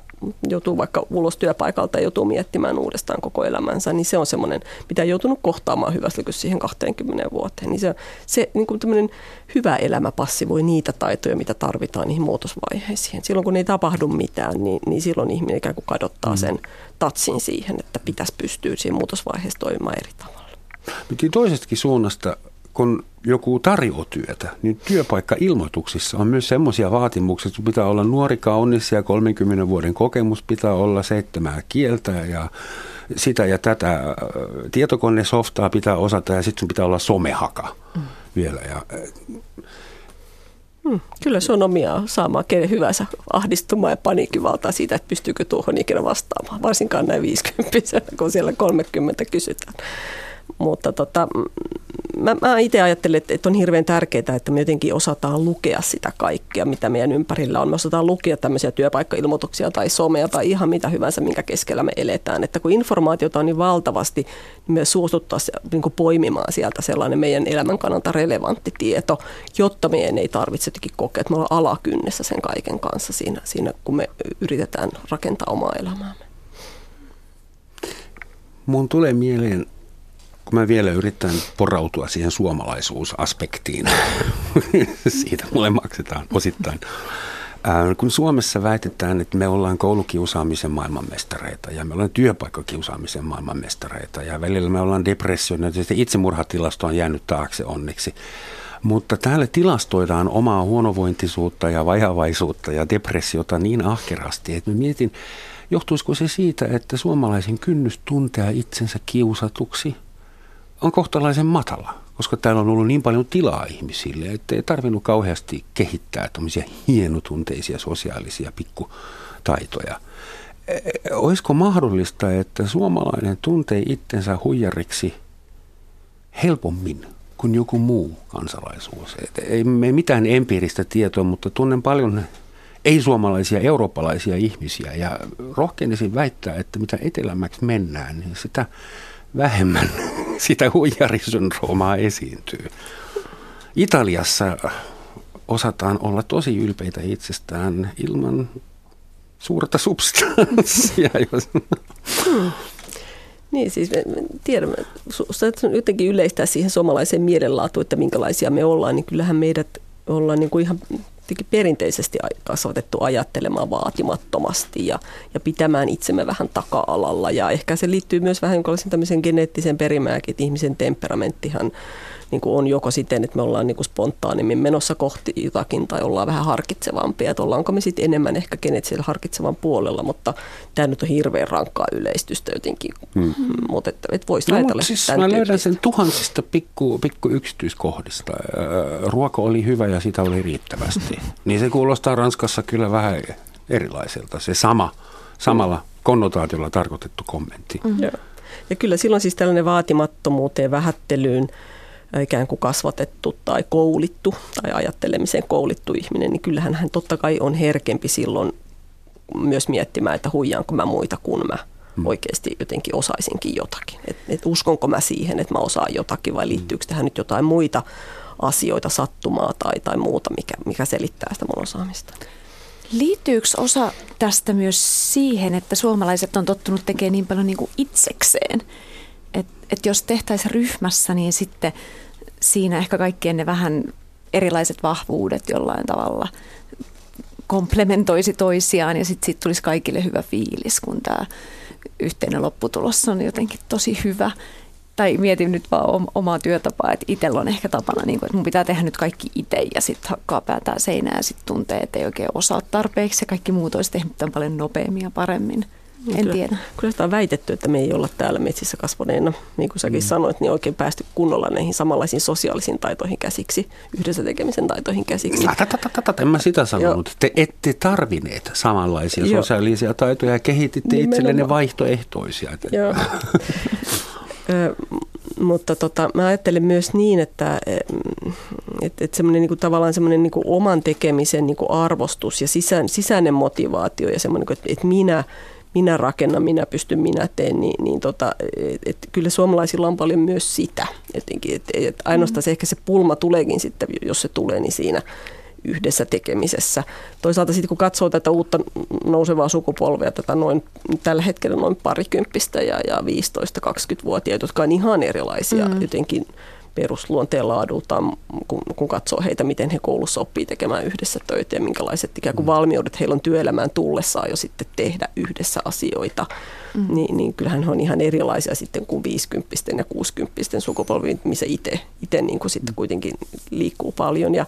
joutuu vaikka ulos työpaikalta ja joutuu miettimään uudestaan koko elämänsä, niin se on semmoinen, mitä on joutunut kohtaamaan hyvässä lykyssä siihen kaksikymmentä vuoteen. Niin se se niin kuin tämmöinen hyvä elämä passivoi niitä taitoja, mitä tarvitaan niihin muutosvaiheisiin. Silloin kun ei tapahdu mitään, niin, niin silloin ihminen ikään kuin kadottaa sen tatsin siihen, että pitäisi pystyä siinä muutosvaiheessa toimimaan eri tavalla. Miten toisestakin suunnasta, kun joku tarjoaa työtä, niin työpaikka-ilmoituksissa on myös semmoisia vaatimuksia, että pitää olla nuori, kaunis ja kolmenkymmenen vuoden kokemus, pitää olla seitsemää kieltä ja sitä ja tätä tietokonesoftaa pitää osata ja sitten sun pitää olla somehaka mm. vielä. Ja, mm, kyllä se on omia saamaan kenen hyvänsä ahdistumaan ja paniikkivaltaa siitä, että pystyykö tuohon ikinä vastaamaan, varsinkaan näin viisikymppisenä, kun siellä kolmekymmentä kysytään. Mutta tota, mä, mä itse ajattelen, että, että on hirveän tärkeää, että me jotenkin osataan lukea sitä kaikkea, mitä meidän ympärillä on. Me osataan lukea tämmöisiä työpaikkailmoituksia tai somea tai ihan mitä hyvänsä, minkä keskellä me eletään. Että kun informaatiota on niin valtavasti, niin me suostuttaisiin niin kuin poimimaan sieltä sellainen meidän elämän kannalta relevantti tieto, jotta meidän ei tarvitse jotenkin kokea, että me ollaan alakynnessä sen kaiken kanssa siinä, siinä kun me yritetään rakentaa omaa elämäämme. Mun tulee mieleen, kun mä vielä yritän porautua siihen suomalaisuusaspektiin, siitä mulle maksetaan osittain. Ää, kun Suomessa väitetään, että me ollaan koulukiusaamisen maailmanmestareita ja me ollaan työpaikkakiusaamisen maailmanmestareita ja välillä me ollaan depressioita, ja itsemurhatilasto on jäänyt taakse onneksi. Mutta täällä tilastoidaan omaa huonovointisuutta ja vajavaisuutta ja depressiota niin ahkerasti, että mä mietin, johtuisiko se siitä, että suomalaisen kynnys tuntea itsensä kiusatuksi on kohtalaisen matala, koska täällä on ollut niin paljon tilaa ihmisille, että ei tarvinnut kauheasti kehittää tämmöisiä hienotunteisia sosiaalisia pikkutaitoja. Olisiko mahdollista, että suomalainen tuntee itsensä huijariksi helpommin kuin joku muu kansalaisuus? Et ei mitään empiiristä tietoa, mutta tunnen paljon ei-suomalaisia, eurooppalaisia ihmisiä ja rohkeenisin väittää, että mitä etelämmäksi mennään, niin sitä vähemmän sitä huijarisyndroomaa esiintyy. Italiassa osataan olla tosi ylpeitä itsestään ilman suurta substanssia. Hmm. Niin siis me tiedämme, jotenkin yleistää siihen suomalaiseen mielenlaatuun, että minkälaisia me ollaan, niin kyllähän meidät ollaan niin kuin ihan perinteisesti kasvatettu ajattelemaan vaatimattomasti ja, ja pitämään itsemme vähän taka-alalla. Ja ehkä se liittyy myös vähän tämmöiseen geneettiseen perimääkin, että ihmisen temperamenttihan niin kuin on joko siten, että me ollaan niin kuin spontaanimmin menossa kohti jotakin tai ollaan vähän harkitsevampia, että ollaanko me sitten enemmän ehkä geneettisellä harkitsevan puolella, mutta tämä nyt on hirveän rankkaa yleistystä jotenkin, hmm. mutta että, että voisi no, ajatella siis tämän mä tyyppistä. Löydän sen tuhansista pikku, pikku yksityiskohdista. Ruoka oli hyvä ja sitä oli riittävästi. Niin se kuulostaa Ranskassa kyllä vähän erilaiselta, se sama, samalla konnotaatiolla tarkoitettu kommentti. Hmm. Ja. ja kyllä silloin siis tällainen vaatimattomuuteen, vähättelyyn, ikään kuin kasvatettu tai koulittu tai ajattelemiseen koulittu ihminen, niin kyllähän hän totta kai on herkempi silloin myös miettimään, että huijaanko mä muita, kun mä oikeasti jotenkin osaisinkin jotakin. Et, et uskonko mä siihen, että mä osaan jotakin vai liittyykö tähän nyt jotain muita asioita, sattumaa tai, tai muuta, mikä, mikä selittää sitä mun osaamista. Liittyykö osa tästä myös siihen, että suomalaiset on tottunut tekemään niin paljon niin kuin itsekseen? Että et jos tehtäisiin ryhmässä, niin sitten siinä ehkä kaikkien ne vähän erilaiset vahvuudet jollain tavalla komplementoisi toisiaan ja sitten siitä tulisi kaikille hyvä fiilis, kun tämä yhteinen lopputulos on jotenkin tosi hyvä. Tai mietin nyt vaan omaa työtapaa, että itsellä on ehkä tapana, niin kun, että mun pitää tehdä nyt kaikki itse ja sitten hakkaa päätään seinään ja sitten tuntee, että ei oikein osaa tarpeeksi ja kaikki muut olisi tehnyt tämän paljon nopeammin ja paremmin. En kyllä, tiedä. Kyllä sitä on väitetty, että me ei olla täällä metsissä kasvaneena, niin kuin säkin mm. sanoit, niin oikein päästy kunnolla näihin samanlaisiin sosiaalisiin taitoihin käsiksi, yhdessä tekemisen taitoihin käsiksi. En mä sitä sanonut. Te ette tarvineet samanlaisia sosiaalisia taitoja ja kehititte itsellenne vaihtoehtoisia. Mutta tota, mä ajattelen myös niin, että et, et semmoinen niinku, tavallaan semmoinen niinku, oman tekemisen niinku, arvostus ja sisä, sisäinen motivaatio ja semmoinen, että et minä... minä rakennan, minä pystyn, minä teen, niin, niin tota, et, et, kyllä suomalaisilla on paljon myös sitä jotenkin, että et ainoastaan se, ehkä se pulma tuleekin sitten, jos se tulee, niin siinä yhdessä tekemisessä. Toisaalta sitten kun katsoo tätä uutta nousevaa sukupolvea, tätä noin, tällä hetkellä noin parikymppistä ja, ja viisitoista kaksikymmentävuotiaita, jotka on ihan erilaisia mm. jotenkin perusluonteen laadultaan, kun, kun katsoo heitä, miten he koulussa oppii tekemään yhdessä töitä ja minkälaiset ikään kuin valmiudet heillä on työelämään tullessaan jo sitten tehdä yhdessä asioita, mm. niin, niin kyllähän he on ihan erilaisia sitten kuin viisikymppisten ja kuusikymppisten sukupolvi, missä itse, itse niin kuin sitten kuitenkin liikkuu paljon. Ja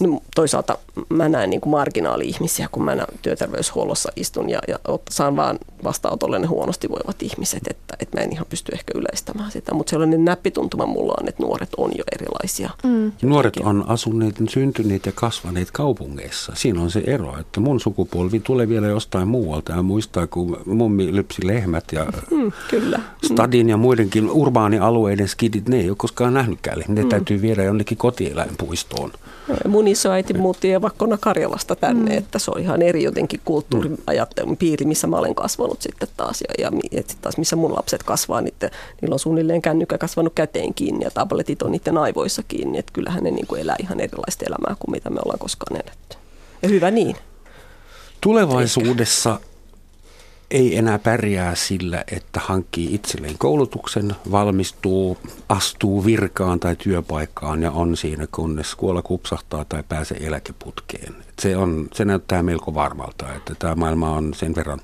no, toisaalta mä näen niin kuin marginaali-ihmisiä, kun mä työterveyshuollossa istun ja, ja saan vaan vastaanotolle ne huonosti voivat ihmiset, että, että mä en ihan pysty ehkä yleistämään sitä. Mutta sellainen näppituntuma mulla on, että nuoret on jo erilaisia. Mm. Nuoret on asuneet, syntyneet ja kasvaneet kaupungeissa. Siinä on se ero, että mun sukupolvi tulee vielä jostain muualta ja muistaa, kun mummi lypsi lehmät ja mm, kyllä. stadin ja muidenkin urbaanialueiden skidit, ne ei ole koskaan nähnytkään. Ne mm. täytyy viedä jonnekin kotieläinpuistoon. Mun isoäiti muutti evakkona Karjalasta tänne, mm. että se on ihan eri jotenkin kulttuuriajattelun piiri, missä mä olen kasvanut sitten taas. Ja, ja et sit taas missä mun lapset kasvaa, niin te, niillä on suunnilleen kännykkä kasvanut käteen kiinni ja tabletit on niiden aivoissa kiinni. Että kyllähän ne niin kuin elää ihan erilaista elämää kuin mitä me ollaan koskaan eletty. Ja hyvä niin. Tulevaisuudessa ei enää pärjää sillä, että hankkii itselleen koulutuksen, valmistuu, astuu virkaan tai työpaikkaan ja on siinä, kunnes kuolla kupsahtaa tai pääsee eläkeputkeen. Se, on, se näyttää melko varmalta, että tämä maailma on sen verran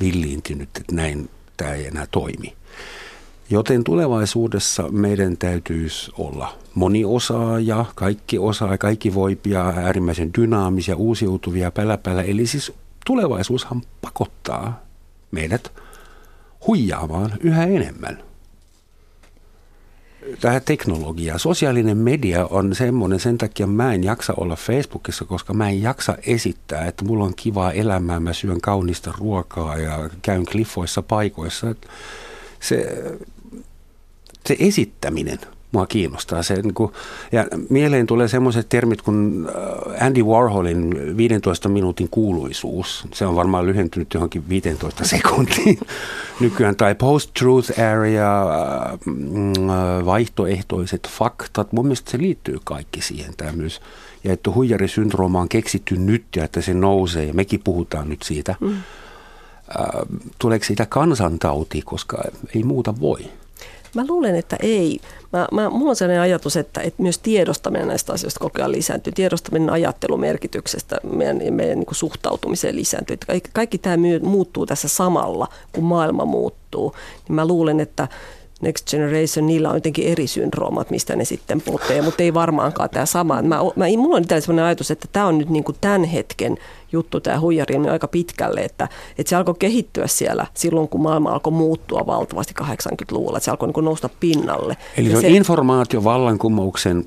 villiintynyt, että näin tämä ei enää toimi. Joten tulevaisuudessa meidän täytyisi olla moniosaaja, kaikki osaa, kaikki voipia, äärimmäisen dynaamisia, uusiutuvia, päläpälä, eli siis tulevaisuushan pakottaa meidät huijaamaan yhä enemmän. Tämä teknologia, sosiaalinen media on semmoinen, sen takia mä en jaksa olla Facebookissa, koska mä en jaksa esittää, että mulla on kivaa elämää, mä syön kaunista ruokaa ja käyn kliffoissa paikoissa. Se, se esittäminen mua kiinnostaa. Se, niin kuin, ja mieleen tulee semmoiset termit kuin Andy Warholin viidentoista minuutin kuuluisuus. Se on varmaan lyhentynyt johonkin viisitoista sekuntiin nykyään. Tai post-truth area, vaihtoehtoiset faktat. Mun mielestä se liittyy kaikki siihen tämmöis. Ja että huijarisyndrooma on keksitty nyt ja että se nousee. Ja mekin puhutaan nyt siitä. Mm. Tuleeko siitä kansantauti, koska ei muuta voi? Mä luulen, että ei. Mä, mä, mulla on sellainen ajatus, että, että myös tiedostaminen näistä asioista koko ajan lisääntyy. Tiedostaminen ajattelumerkityksestä, meidän, meidän niin kuin suhtautumiseen lisääntyy. Kaikki, kaikki tämä muuttuu tässä samalla, kun maailma muuttuu. Niin mä luulen, että Next Generation, niillä on jotenkin eri syndroomat, mistä ne sitten potee, mutta ei varmaankaan tämä sama. Mä, mä, mulla on sellainen ajatus, että tämä on nyt niin kuin tämän hetken juttu, tämä huijariin aika pitkälle, että, että se alkoi kehittyä siellä silloin, kun maailma alkoi muuttua valtavasti kahdeksankymmentäluvulla, että se alkoi niin kuin nousta pinnalle. Eli se on se, informaatiovallankumouksen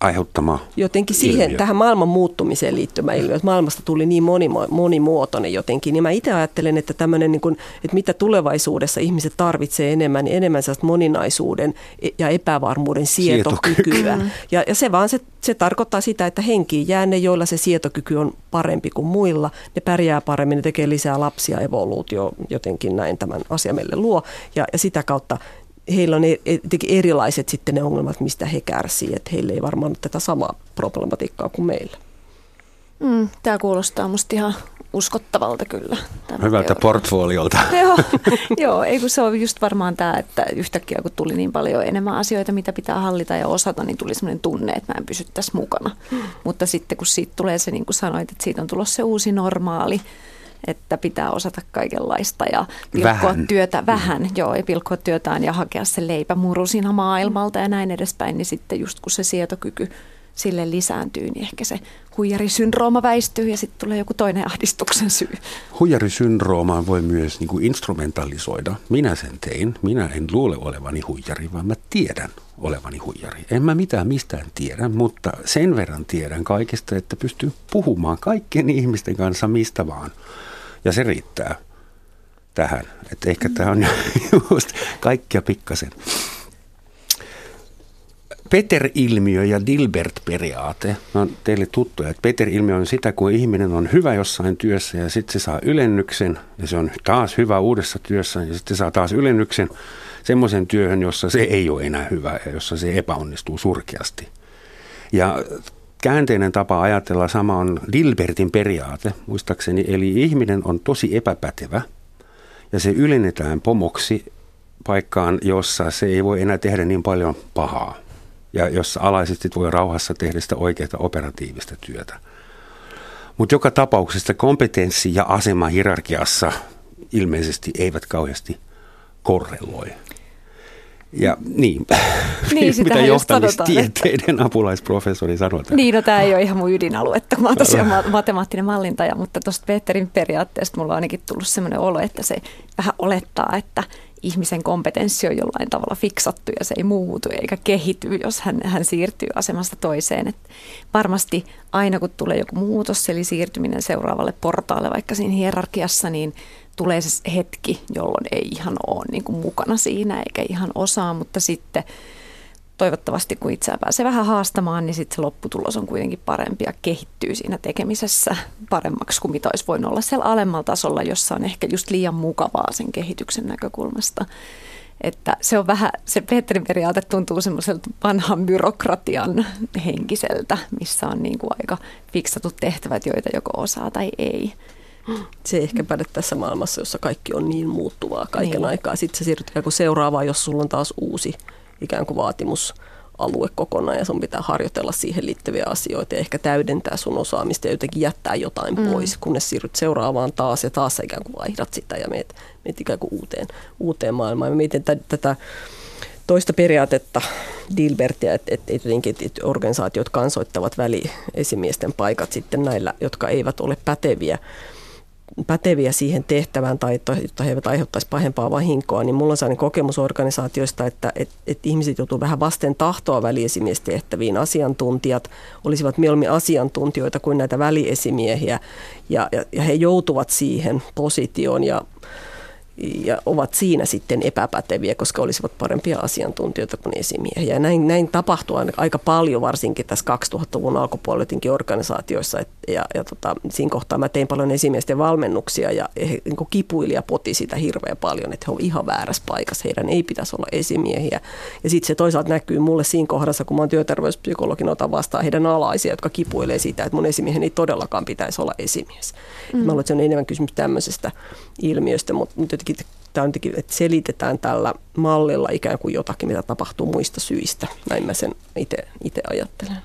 aiheuttama jotenkin siihen, ilmiö. Tähän maailman muuttumiseen liittymä ilmiö, että maailmasta tuli niin monimuotoinen jotenkin. Ja mä itse ajattelen, että tämmöinen, niin kun, että mitä tulevaisuudessa ihmiset tarvitsee enemmän, niin enemmän sellaista moninaisuuden ja epävarmuuden sietokykyä. sietokykyä. Ja, ja se vaan se, se tarkoittaa sitä, että henkiin jää ne, joilla se sietokyky on parempi kuin muilla. Ne pärjää paremmin, ne tekee lisää lapsia, evoluutio jotenkin näin tämän asian meille luo. Ja, ja sitä kautta heillä on erilaiset sitten ne ongelmat, mistä he kärsii, että heillä ei varmaan ole tätä samaa problematiikkaa kuin meillä. Mm, tämä kuulostaa musta ihan uskottavalta kyllä. Hyvältä teori. Portfoliolta. Joo, joo, ei kun se on just varmaan tämä, että yhtäkkiä kun tuli niin paljon enemmän asioita, mitä pitää hallita ja osata, niin tuli sellainen tunne, että mä en pysy tässä mukana. Mm. Mutta sitten kun siitä tulee se, niin kuin sanoit, että siitä on tulossa se uusi normaali, että pitää osata kaikenlaista ja pilkkoa vähän. työtä vähän, mm. joo, ja pilkkoa työtään ja hakea se leipämuru siinä maailmalta ja näin edespäin, niin sitten just kun se sietokyky sille lisääntyy, niin ehkä se huijarisyndrooma väistyy ja sitten tulee joku toinen ahdistuksen syy. Huijarisyndroomaa voi myös niin kuin instrumentalisoida. Minä sen tein, minä en luule olevani huijari, vaan mä tiedän olevani huijari. En mä mitään mistään tiedä, mutta sen verran tiedän kaikesta, että pystyy puhumaan kaikkien ihmisten kanssa mistä vaan. Ja se riittää tähän. Että ehkä mm. tämä on just kaikkia pikkasen. Peter-ilmiö ja Dilbert-periaate. No, teille tuttuja, että Peter-ilmiö on sitä, kun ihminen on hyvä jossain työssä ja sitten se saa ylennyksen. Ja se on taas hyvä uudessa työssä ja sitten se saa taas ylennyksen semmoisen työhön, jossa se ei ole enää hyvä ja jossa se epäonnistuu surkeasti. Ja käänteinen tapa ajatella sama on Dilbertin periaate, muistaakseni. Eli ihminen on tosi epäpätevä ja se ylennetään pomoksi paikkaan, jossa se ei voi enää tehdä niin paljon pahaa. Ja jossa alaisesti voi rauhassa tehdä sitä oikeaa operatiivista työtä. Mutta joka tapauksessa kompetenssi ja asema hierarkiassa ilmeisesti eivät kauheasti korreloi. Ja niin, niin mitä johtamistieteiden että apulaisprofessori sanoo. Niin, no tämä ei ole ihan mun ydinaluetta, kun mä oon tosiaan matemaattinen mallintaja, mutta tuosta Peterin periaatteesta mulla on ainakin tullut sellainen olo, että se vähän olettaa, että ihmisen kompetenssi on jollain tavalla fiksattu ja se ei muutu eikä kehity, jos hän, hän siirtyy asemasta toiseen. Et varmasti aina kun tulee joku muutos, eli siirtyminen seuraavalle portaalle vaikka siinä hierarkiassa, niin tulee se hetki, jolloin ei ihan ole niin kuin mukana siinä eikä ihan osaa, mutta sitten toivottavasti kun itseään pääsee vähän haastamaan, niin sitten se lopputulos on kuitenkin parempi ja kehittyy siinä tekemisessä paremmaksi kuin mitä olisi voinut olla siellä alemmalla tasolla, jossa on ehkä just liian mukavaa sen kehityksen näkökulmasta. Että se on vähän, se Peterin periaate tuntuu semmoiselta vanhan byrokratian henkiseltä, missä on niin kuin aika fiksatut tehtävät, joita joko osaa tai ei. Se ei ehkä päde tässä maailmassa, jossa kaikki on niin muuttuvaa kaiken niin. aikaa. Sitten sä siirryt ikään kuin seuraavaan, jos sulla on taas uusi ikään kuin vaatimusalue kokonaan ja sun pitää harjoitella siihen liittyviä asioita ja ehkä täydentää sun osaamista ja jotenkin jättää jotain mm. pois, kunnes siirryt seuraavaan taas ja taas sä ikään kuin vaihdat sitä ja meet, meet ikään kuin uuteen, uuteen maailmaan. Mä mietin t- tätä toista periaatetta Dilbertia, että et, et, et, et organisaatiot kansoittavat väliesimiesten paikat sitten näillä, jotka eivät ole päteviä. päteviä siihen tehtävään tai jotta he eivät aiheuttaisi pahempaa vahinkoa, niin mulla on sellainen kokemus organisaatioista, että et, et ihmiset joutuu vähän vasten tahtoa väliesimiestehtäviin. Asiantuntijat olisivat mieluummin asiantuntijoita kuin näitä väliesimiehiä ja, ja, ja he joutuvat siihen positioon ja, ja ovat siinä sitten epäpäteviä, koska olisivat parempia asiantuntijoita kuin esimiehiä. Ja näin, näin tapahtuu aika paljon varsinkin tässä kaksituhattaluvun alkupuolella jotenkin organisaatioissa. Et, ja, ja tota, siinä kohtaa mä tein paljon esimiesten valmennuksia ja he, niin kipuilija poti sitä hirveän paljon, että he ovat ihan väärässä paikassa. Heidän ei pitäisi olla esimiehiä. Ja sitten se toisaalta näkyy mulle siinä kohdassa, kun mä oon työterveyspsykologin, otan vastaan heidän alaisia, jotka kipuilee sitä, että mun esimiehen ei todellakaan pitäisi olla esimies. Mm. Mä luulen, että se on enemmän kysymys tämmöisestä ilmiöstä, mutta jotenkin tämä on jotenkin, että selitetään tällä mallilla ikään kuin jotakin, mitä tapahtuu muista syistä. Näin mä sen itse ajattelen.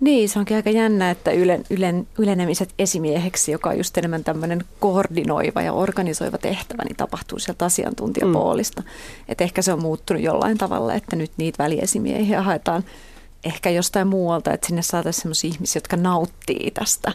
Niin, se onkin aika jännä, että ylen, ylen, ylenemiset esimieheksi, joka on just enemmän tämmöinen koordinoiva ja organisoiva tehtävä, niin tapahtuu sieltä asiantuntijapoolista. Mm. Että ehkä se on muuttunut jollain tavalla, että nyt niitä väliesimiehiä haetaan ehkä jostain muualta, että sinne saataisiin sellaisia ihmisiä, jotka nauttii tästä,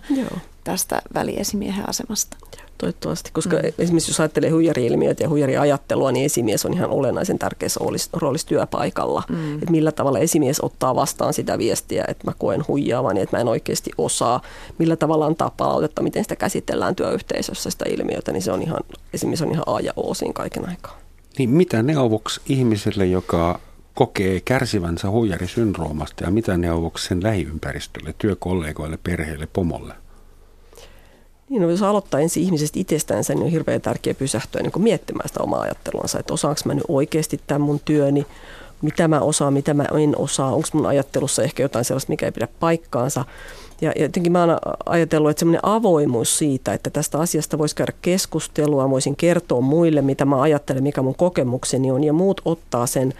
tästä väliesimiehen asemasta. Toivottavasti, koska mm. esimerkiksi jos ajattelee huijari-ilmiöitä ja huijariajattelua, niin esimies on ihan olennaisen tärkeässä roolissa työpaikalla. Mm. Että millä tavalla esimies ottaa vastaan sitä viestiä, että mä koen huijaavan ja että mä en oikeasti osaa. Millä tavalla antaa palautetta, miten sitä käsitellään työyhteisössä sitä ilmiötä, niin se on ihan, esimies on ihan A ja O siinä kaiken aikaa. Niin mitä neuvoksi ihmiselle, joka kokee kärsivänsä huijarisyndroomasta ja mitä neuvoksi sen lähiympäristölle, työkollegoille, perheille, pomolle? Niin, no, jos aloittaa ensin ihmisestä itsestänsä, niin on hirveän tärkeää pysähtyä niin kuin miettimään sitä omaa ajatteluansa, että osaanko mä nyt oikeasti tämän mun työni, mitä mä osaan, mitä mä en osaa, onko mun ajattelussa ehkä jotain sellaista, mikä ei pidä paikkaansa. Ja jotenkin mä oon ajatellut, että semmoinen avoimuus siitä, että tästä asiasta voisi käydä keskustelua, voisin kertoa muille, mitä mä ajattelen, mikä mun kokemukseni on, ja muut ottaa sen,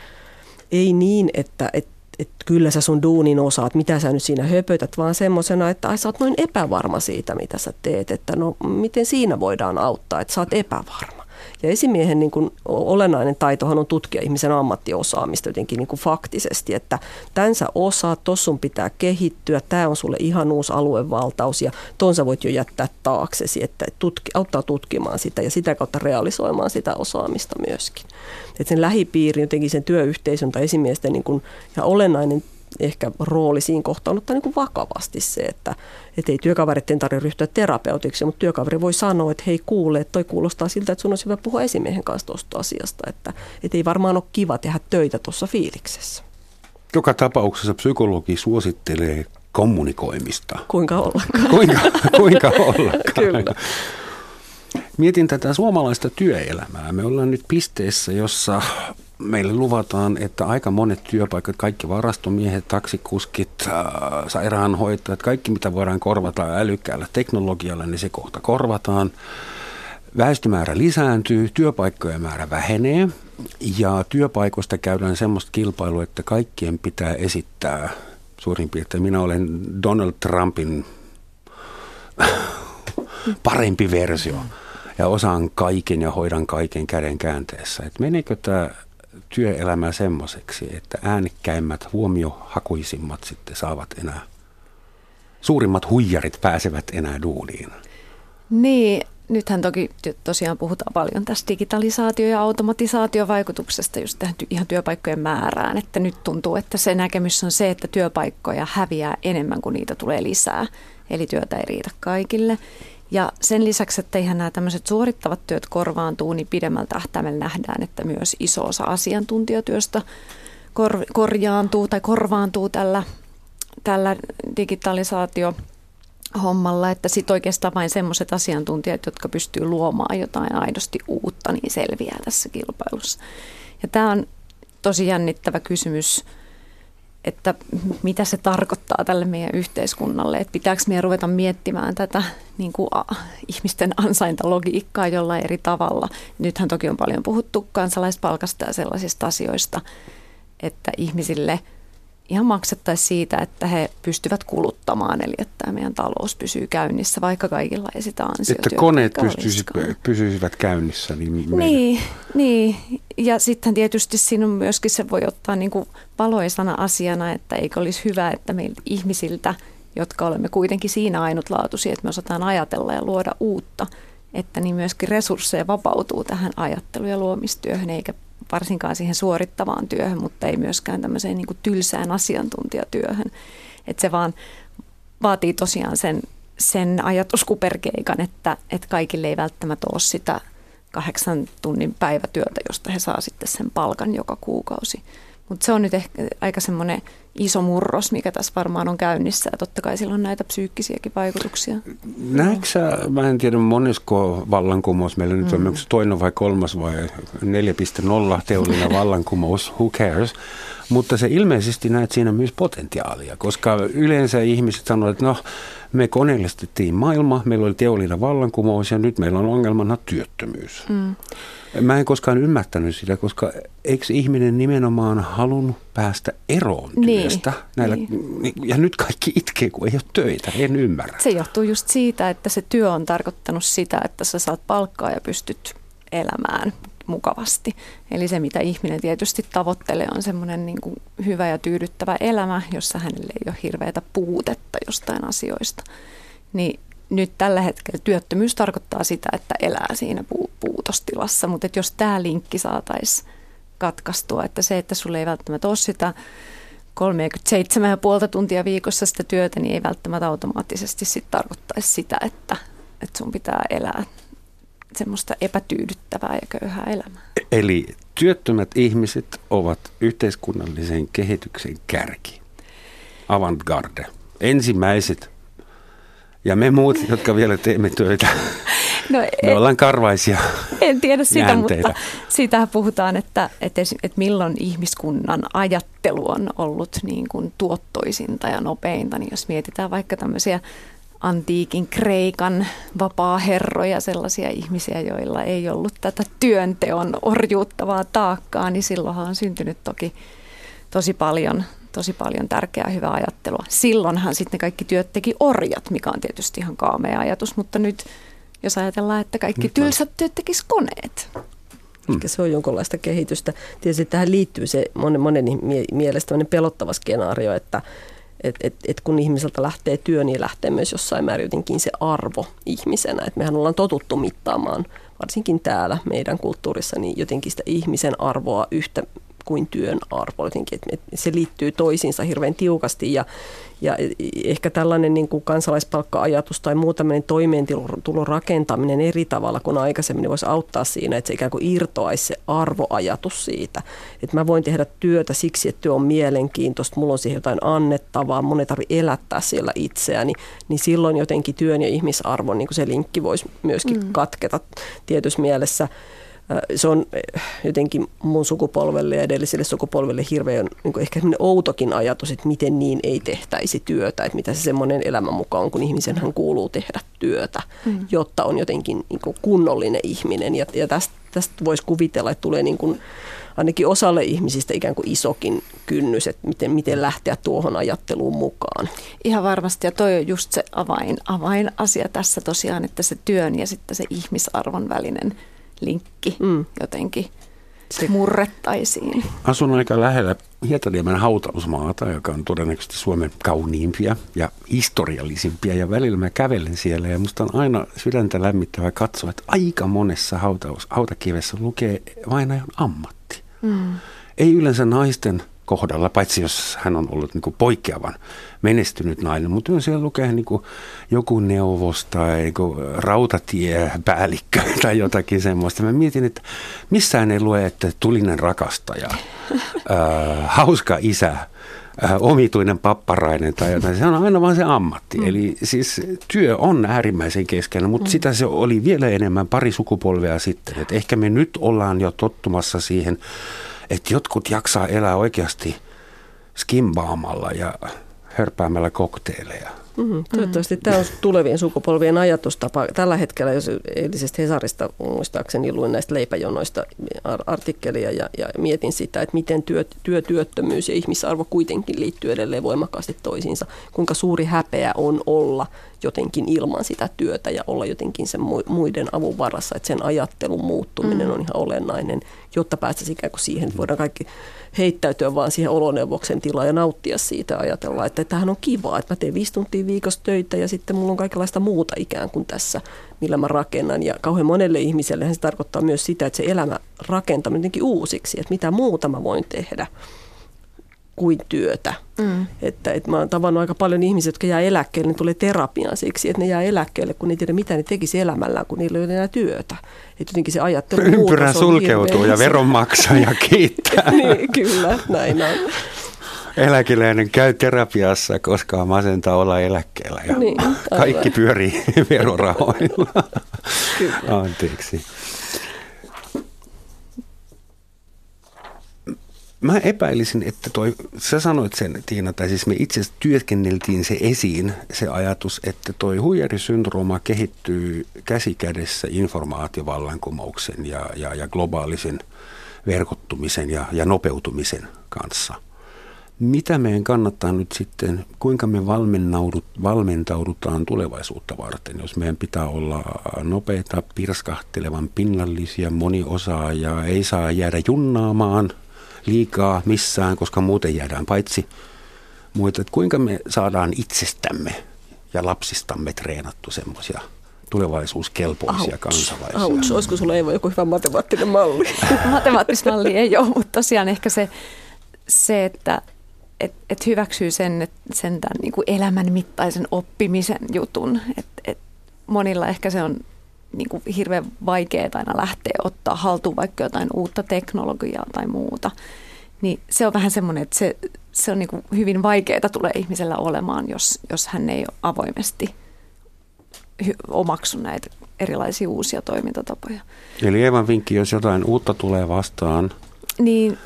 ei niin, että... että että kyllä sä sun duunin osaat, mitä sä nyt siinä höpötät, vaan semmoisena, että ai sä oot noin epävarma siitä, mitä sä teet, että no miten siinä voidaan auttaa, että sä oot epävarma. Ja esimiehen niin kun olennainen taitohan on tutkia ihmisen ammattiosaamista jotenkin niin kun faktisesti, että tämän sä osaat, tossa sun pitää kehittyä, tää on sulle ihan uusi aluevaltaus ja ton sä voit jo jättää taaksesi, että tutki, auttaa tutkimaan sitä ja sitä kautta realisoimaan sitä osaamista myöskin. Että sen lähipiirin, jotenkin sen työyhteisön tai esimiesten niin kun, ja olennainen ehkä rooli siinä kohtaa on ottaa niin kuin vakavasti se, että et ei työkavereiden tarvitse ryhtyä terapeutiksi, mutta työkaveri voi sanoa, että hei kuule, että toi kuulostaa siltä, että sun olisi hyvä puhua esimiehen kanssa tuosta asiasta, että et ei varmaan ole kiva tehdä töitä tuossa fiiliksessä. Joka tapauksessa psykologi suosittelee kommunikoimista. Kuinka ollakaan. Kuinka, kuinka ollakaan. Kyllä. Mietin tätä suomalaista työelämää. Me ollaan nyt pisteessä, jossa meille luvataan, että aika monet työpaikat, kaikki varastomiehet, taksikuskit, sairaanhoitajat, kaikki mitä voidaan korvata älykkäällä teknologialla, niin se kohta korvataan. Väestömäärä lisääntyy, työpaikkojen määrä vähenee ja työpaikoista käydään semmoista kilpailua, että kaikkien pitää esittää suurin piirtein. Minä olen Donald Trumpin parempi versio. Ja osaan kaiken ja hoidan kaiken käden käänteessä. Et meneekö tämä työelämä semmoiseksi, että äänekkäimmät, huomiohakuisimmat sitten saavat enää, suurimmat huijarit pääsevät enää duuniin? Niin, nythän toki tosiaan puhutaan paljon tästä digitalisaatio- ja automatisaatiovaikutuksesta just tähän ihan työpaikkojen määrään. Että nyt tuntuu, että se näkemys on se, että työpaikkoja häviää enemmän kuin niitä tulee lisää. Eli työtä ei riitä kaikille. Ja sen lisäksi, että eihän nämä tämmöiset suorittavat työt korvaantuu, niin pidemmällä tähtäimellä nähdään, että myös iso osa asiantuntijatyöstä kor- korjaantuu tai korvaantuu tällä, tällä digitalisaatiohommalla. Että sitten oikeastaan vain semmoiset asiantuntijat, jotka pystyy luomaan jotain aidosti uutta, niin selviää tässä kilpailussa. Ja tämä on tosi jännittävä kysymys, että mitä se tarkoittaa tälle meidän yhteiskunnalle, että pitääkö meidän ruveta miettimään tätä niin kuin ihmisten ansaintalogiikkaa jollain eri tavalla. Nythän toki on paljon puhuttu kansalaispalkasta ja sellaisista asioista, että ihmisille ihan maksettaisiin siitä, että he pystyvät kuluttamaan, eli että meidän talous pysyy käynnissä, vaikka kaikilla ei sitä ansiotyötä. Että koneet pystyisi, pysyisivät käynnissä. Niin, niin, niin. Ja sitten tietysti siinä on myöskin, se voi ottaa niin kuin valoisana asiana, että eikö olisi hyvä, että meiltä ihmisiltä, jotka olemme kuitenkin siinä ainutlaatuisia, että me osataan ajatella ja luoda uutta, että niin myöskin resursseja vapautuu tähän ajattelu- ja luomistyöhön, eikä varsinkaan siihen suorittavaan työhön, mutta ei myöskään tämmöiseen niin kuin tylsään asiantuntijatyöhön. Että se vaan vaatii tosiaan sen, sen ajatuskuperkeikan, että, että kaikille ei välttämättä ole sitä kahdeksan tunnin päivätyötä, josta he saa sitten sen palkan joka kuukausi. Mutta se on nyt ehkä aika semmoinen iso murros, mikä tässä varmaan on käynnissä, ja totta kai sillä on näitä psyykkisiäkin vaikutuksia. Näetkö sä, mä en tiedä monesko vallankumous meillä nyt on, mm. onko toinen vai kolmas vai neljä piste nolla teollinen vallankumous, who cares, mutta se ilmeisesti näet siinä myös potentiaalia, koska yleensä ihmiset sanovat, että no, me koneellistettiin maailma, meillä oli teollinen vallankumous ja nyt meillä on ongelmana työttömyys. Mm. Mä en koskaan ymmärtänyt sitä, koska eikö ihminen nimenomaan halunnut päästä eroon työstä? Niin, näillä, niin. Ja nyt kaikki itkee, kun ei ole töitä, en ymmärrä. Se johtuu just siitä, että se työ on tarkoittanut sitä, että sä saat palkkaa ja pystyt elämään mukavasti. Eli se, mitä ihminen tietysti tavoittelee, on semmoinen niin kuin hyvä ja tyydyttävä elämä, jossa hänelle ei ole hirveätä puutetta jostain asioista. Niin nyt tällä hetkellä työttömyys tarkoittaa sitä, että elää siinä puutostilassa, mutta että jos tämä linkki saataisiin katkaistua, että se, että sulle ei välttämättä ole sitä kolmekymmentäseitsemän pilkku viisi tuntia viikossa sitä työtä, niin ei välttämättä automaattisesti sit tarkoittaisi sitä, että, että sun pitää elää semmoista epätyydyttävää ja köyhää elämää. Eli työttömät ihmiset ovat yhteiskunnallisen kehityksen kärki, avantgarde, ensimmäiset. Ja me muut, jotka vielä teemme töitä, no en, me ollaan karvaisia. En tiedä sitä, mutta siitä puhutaan, että, että, että milloin ihmiskunnan ajattelu on ollut niin kuin tuottoisinta ja nopeinta. Niin jos mietitään vaikka tämmöisiä antiikin Kreikan vapaaherroja, sellaisia ihmisiä, joilla ei ollut tätä työnteon orjuuttavaa taakkaa, niin silloinhan on syntynyt toki tosi paljon tosi paljon tärkeää hyvää ajattelua. Silloinhan sitten kaikki työt teki orjat, mikä on tietysti ihan kaamea ajatus, mutta nyt jos ajatellaan, että kaikki tylsät työt tekisi koneet. Hmm. Se on jonkinlaista kehitystä. Tietysti tähän liittyy se monen, monen mielestä pelottava skenaario, että et, et, et kun ihmiseltä lähtee työ, niin lähtee myös jossain määrin jotenkin se arvo ihmisenä. Et mehän ollaan totuttu mittaamaan, varsinkin täällä meidän kulttuurissa, niin jotenkin sitä ihmisen arvoa yhtä kuin työn arvo. Jotenkin, että se liittyy toisiinsa hirveän tiukasti ja, ja ehkä tällainen niin kuin kansalaispalkka-ajatus tai muu tämmöinen toimeentulon rakentaminen eri tavalla kuin aikaisemmin voisi auttaa siinä, että se ikään kuin irtoaisi se arvoajatus siitä. Että mä voin tehdä työtä siksi, että työ on mielenkiintoista, mulla on siihen jotain annettavaa, mun ei tarvitse elättää siellä itseäni, niin silloin jotenkin työn ja ihmisarvon niin kuin se linkki voisi myöskin mm. katketa tietyssä mielessä. Se on jotenkin mun sukupolvelle ja edelliselle sukupolvelle hirveän niin ehkä outokin ajatus, että miten niin ei tehtäisi työtä, että mitä se semmoinen elämän mukaan on, kun ihmisenhän kuuluu tehdä työtä, mm. jotta on jotenkin niin kunnollinen ihminen. Ja, ja tästä, tästä voisi kuvitella, että tulee niin kuin ainakin osalle ihmisistä ikään kuin isokin kynnys, että miten, miten lähteä tuohon ajatteluun mukaan. Ihan varmasti, ja toi on just se avain, avainasia tässä tosiaan, että se työn ja sitten se ihmisarvon välinen linkki mm. jotenkin se murrettaisiin. Asun aika lähellä Hietaniemen hautausmaata, joka on todennäköisesti Suomen kauniimpia ja historiallisimpia. Ja välillä mä kävelen siellä ja musta on aina sydäntä lämmittävää katsoa, että aika monessa hautaus, hautakivessä lukee vainajan ammatti. Mm. Ei yleensä naisten kohdalla, paitsi jos hän on ollut niin kuin poikkeavan menestynyt nainen, mutta siellä lukee niin kuin joku neuvos tai joku rautatiepäällikkö tai jotakin semmoista. Mä mietin, että missään ei lue, että tulinen rakastaja, ää, hauska isä, ää, omituinen papparainen tai jotain. Se on aina vaan se ammatti. Mm. Eli siis työ on äärimmäisen keskeinen, mutta mm. sitä se oli vielä enemmän pari sukupolvea sitten. Et ehkä me nyt ollaan jo tottumassa siihen, että jotkut jaksaa elää oikeasti skimbaamalla ja hörpäämällä kokteileja. Mm-hmm. Toivottavasti tämä on tulevien sukupolvien ajatustapa. Tällä hetkellä, jos eilisestä Hesarista muistaakseni luin näistä leipäjonoista artikkelia ja, ja mietin sitä, että miten työ, työ, työttömyys ja ihmisarvo kuitenkin liittyy edelleen voimakkaasti toisiinsa. Kuinka suuri häpeä on olla jotenkin ilman sitä työtä ja olla jotenkin sen muiden avun varassa, että sen ajattelun muuttuminen mm. on ihan olennainen, jotta päästäisiin ikään kuin siihen, että voidaan kaikki heittäytyä vaan siihen oloneuvoksen tilaan ja nauttia siitä ja ajatella, että tämähän on kivaa, että mä teen viisi tuntia viikossa töitä ja sitten mulla on kaikenlaista muuta ikään kuin tässä, millä mä rakennan. Ja kauhean monelle ihmisellehän se tarkoittaa myös sitä, että se elämä rakentaa jotenkin uusiksi, että mitä muuta mä voin tehdä kuin työtä. Mm. Että, että mä oon tavannut aika paljon ihmisiä, jotka jää eläkkeelle, ne tulee terapiaan siksi, että ne jää eläkkeelle, kun ei tiedä mitä ne tekisi elämällään, kun niillä ei ole enää työtä. Että jotenkin se ajattelu ympyrä sulkeutuu ja veronmaksaja kiittää. Niin, kyllä, näin on. eläkeläinen käy terapiassa, koska masentaa olla eläkkeellä ja niin, kaikki pyörii verorahoilla. Anteeksi. Mä epäilisin, että toi, sä sanoit sen Tiina, tai siis me itse työskenneltiin se esiin, se ajatus, että toi huijarisyndrooma kehittyy käsikädessä informaatiovallankumouksen ja, ja, ja globaalisen verkottumisen ja, ja nopeutumisen kanssa. Mitä meidän kannattaa nyt sitten, kuinka me valmentaudutaan tulevaisuutta varten, jos meidän pitää olla nopeita, pirskahtelevan pinnallisia, moniosaajia, ei saa jäädä junnaamaan liikaa missään, koska muuten jäädään paitsi muita. Että kuinka me saadaan itsestämme ja lapsistamme treenattu semmoisia tulevaisuuskelpoisia Ouch. kansalaisia. Ouch. Olisiko sulla Eeva joku hyvä matemaattinen malli? Matemaattismalli ei ole, mutta tosiaan ehkä se, se että et, et hyväksyy sen, et, sen tämän niin kuin elämän mittaisen oppimisen jutun. Et, et monilla ehkä se on niin kuin hirveän vaikeaa aina lähteä ottaa haltuun vaikka jotain uutta teknologiaa tai muuta, niin se on vähän semmoinen, että se, se on niin kuin hyvin vaikeaa tulee ihmisellä olemaan, jos, jos hän ei ole avoimesti omaksu näitä erilaisia uusia toimintatapoja. Eli Eevan vinkki, jos jotain uutta tulee vastaan, niin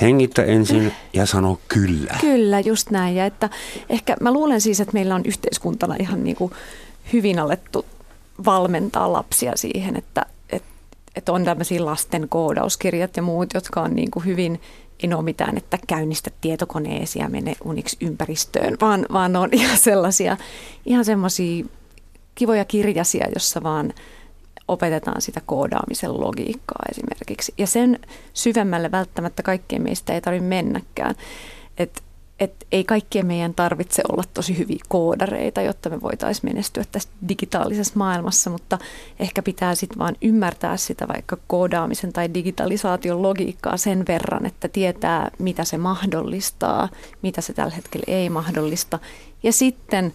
hengitä ensin ja sano kyllä. Kyllä, just näin. Ja että ehkä mä luulen siis, että meillä on yhteiskuntana ihan niin kuin hyvin alettu valmentaa lapsia siihen, että, että, että on tämmöisiä lasten koodauskirjat ja muut, jotka on niin kuin hyvin, ei ole mitään, että käynnistä tietokoneesi ja mene uniksi ympäristöön, vaan, vaan on ihan sellaisia, ihan semmoisia kivoja kirjasia, jossa vaan opetetaan sitä koodaamisen logiikkaa esimerkiksi. Ja sen syvemmälle välttämättä kaikkien meistä ei tarvitse mennäkään, että Että ei kaikkien meidän tarvitse olla tosi hyviä koodareita, jotta me voitaisiin menestyä tässä digitaalisessa maailmassa, mutta ehkä pitää sitten vaan ymmärtää sitä vaikka koodaamisen tai digitalisaation logiikkaa sen verran, että tietää, mitä se mahdollistaa, mitä se tällä hetkellä ei mahdollista. Ja sitten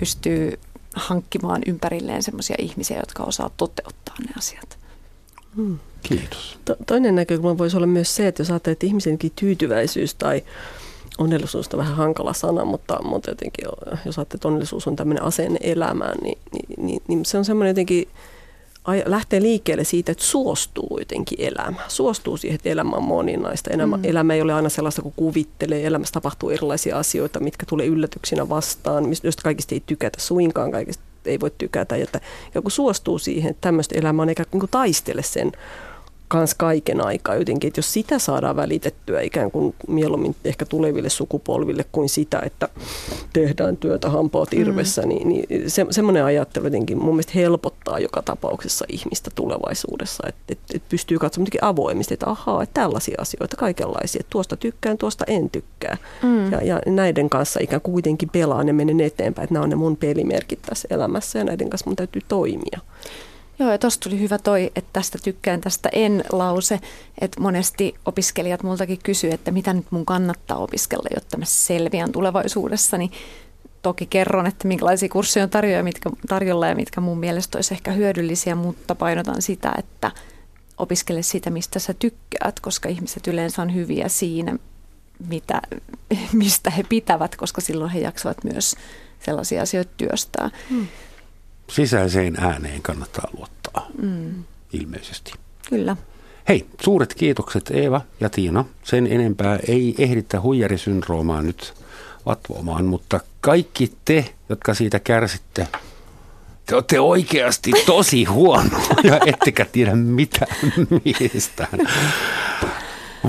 pystyy hankkimaan ympärilleen semmoisia ihmisiä, jotka osaa toteuttaa ne asiat. Hmm. Kiitos. To- toinen näkökulma voisi olla myös se, että jos ajattelee, että ihmisenkin tyytyväisyys tai onnellisuus on vähän hankala sana, mutta, mutta jotenkin, jos ajattelee, että onnellisuus on tämmöinen asenne elämään, niin, niin, niin, niin se on semmoinen jotenkin, lähtee liikkeelle siitä, että suostuu jotenkin elämään. Suostuu siihen, että elämä on moninaista. Elämä, mm. elämä ei ole aina sellaista kuin kuvittelee. Elämässä tapahtuu erilaisia asioita, mitkä tulee yllätyksinä vastaan, joista kaikista ei tykätä suinkaan, kaikista ei voi tykätä. Että joku suostuu siihen, että tämmöistä elämää on eikä niin kuin taistele sen kans kaiken aikaa jotenkin, että jos sitä saadaan välitettyä ikään kuin mieluummin ehkä tuleville sukupolville kuin sitä, että tehdään työtä hampaat irvessä, mm. niin, niin se, semmoinen ajattelu jotenkin mun mielestä helpottaa joka tapauksessa ihmistä tulevaisuudessa, että et, et pystyy katsomaan avoimesti, että ahaa, että tällaisia asioita, kaikenlaisia, että tuosta tykkään, tuosta en tykkää mm. ja, ja näiden kanssa ikään kuin kuitenkin pelaan ja menen eteenpäin, että nämä on ne mun pelimerkit tässä elämässä ja näiden kanssa mun täytyy toimia. Joo, ja tuossa tuli hyvä toi, että tästä tykkään, tästä en lause, että monesti opiskelijat multakin kysyy, että mitä nyt mun kannattaa opiskella, jotta mä selviän tulevaisuudessa, niin toki kerron, että minkälaisia kursseja on tarjolla ja mitkä, tarjolla ja mitkä mun mielestä olisi ehkä hyödyllisiä, mutta painotan sitä, että opiskele sitä, mistä sä tykkäät, koska ihmiset yleensä on hyviä siinä, mitä, mistä he pitävät, koska silloin he jaksavat myös sellaisia asioita työstää. Hmm. Sisäiseen ääneen kannattaa luottaa, mm. ilmeisesti. Kyllä. Hei, suuret kiitokset Eeva ja Tiina. Sen enempää ei ehditä huijarisyndroomaa nyt vatvomaan, mutta kaikki te, jotka siitä kärsitte, te olette oikeasti tosi huonoja ja ettekä tiedä mitään miestään.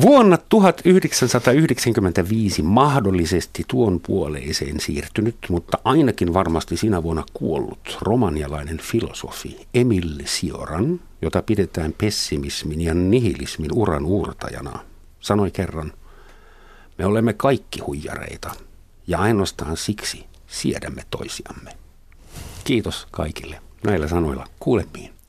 Vuonna tuhatyhdeksänsataayhdeksänkymmentäviisi mahdollisesti tuon puoleiseen siirtynyt, mutta ainakin varmasti sinä vuonna kuollut romanialainen filosofi Emil Cioran, jota pidetään pessimismin ja nihilismin uran uurtajana, sanoi kerran, me olemme kaikki huijareita ja ainoastaan siksi siedämme toisiamme. Kiitos kaikille näillä sanoilla. Kuulemiin.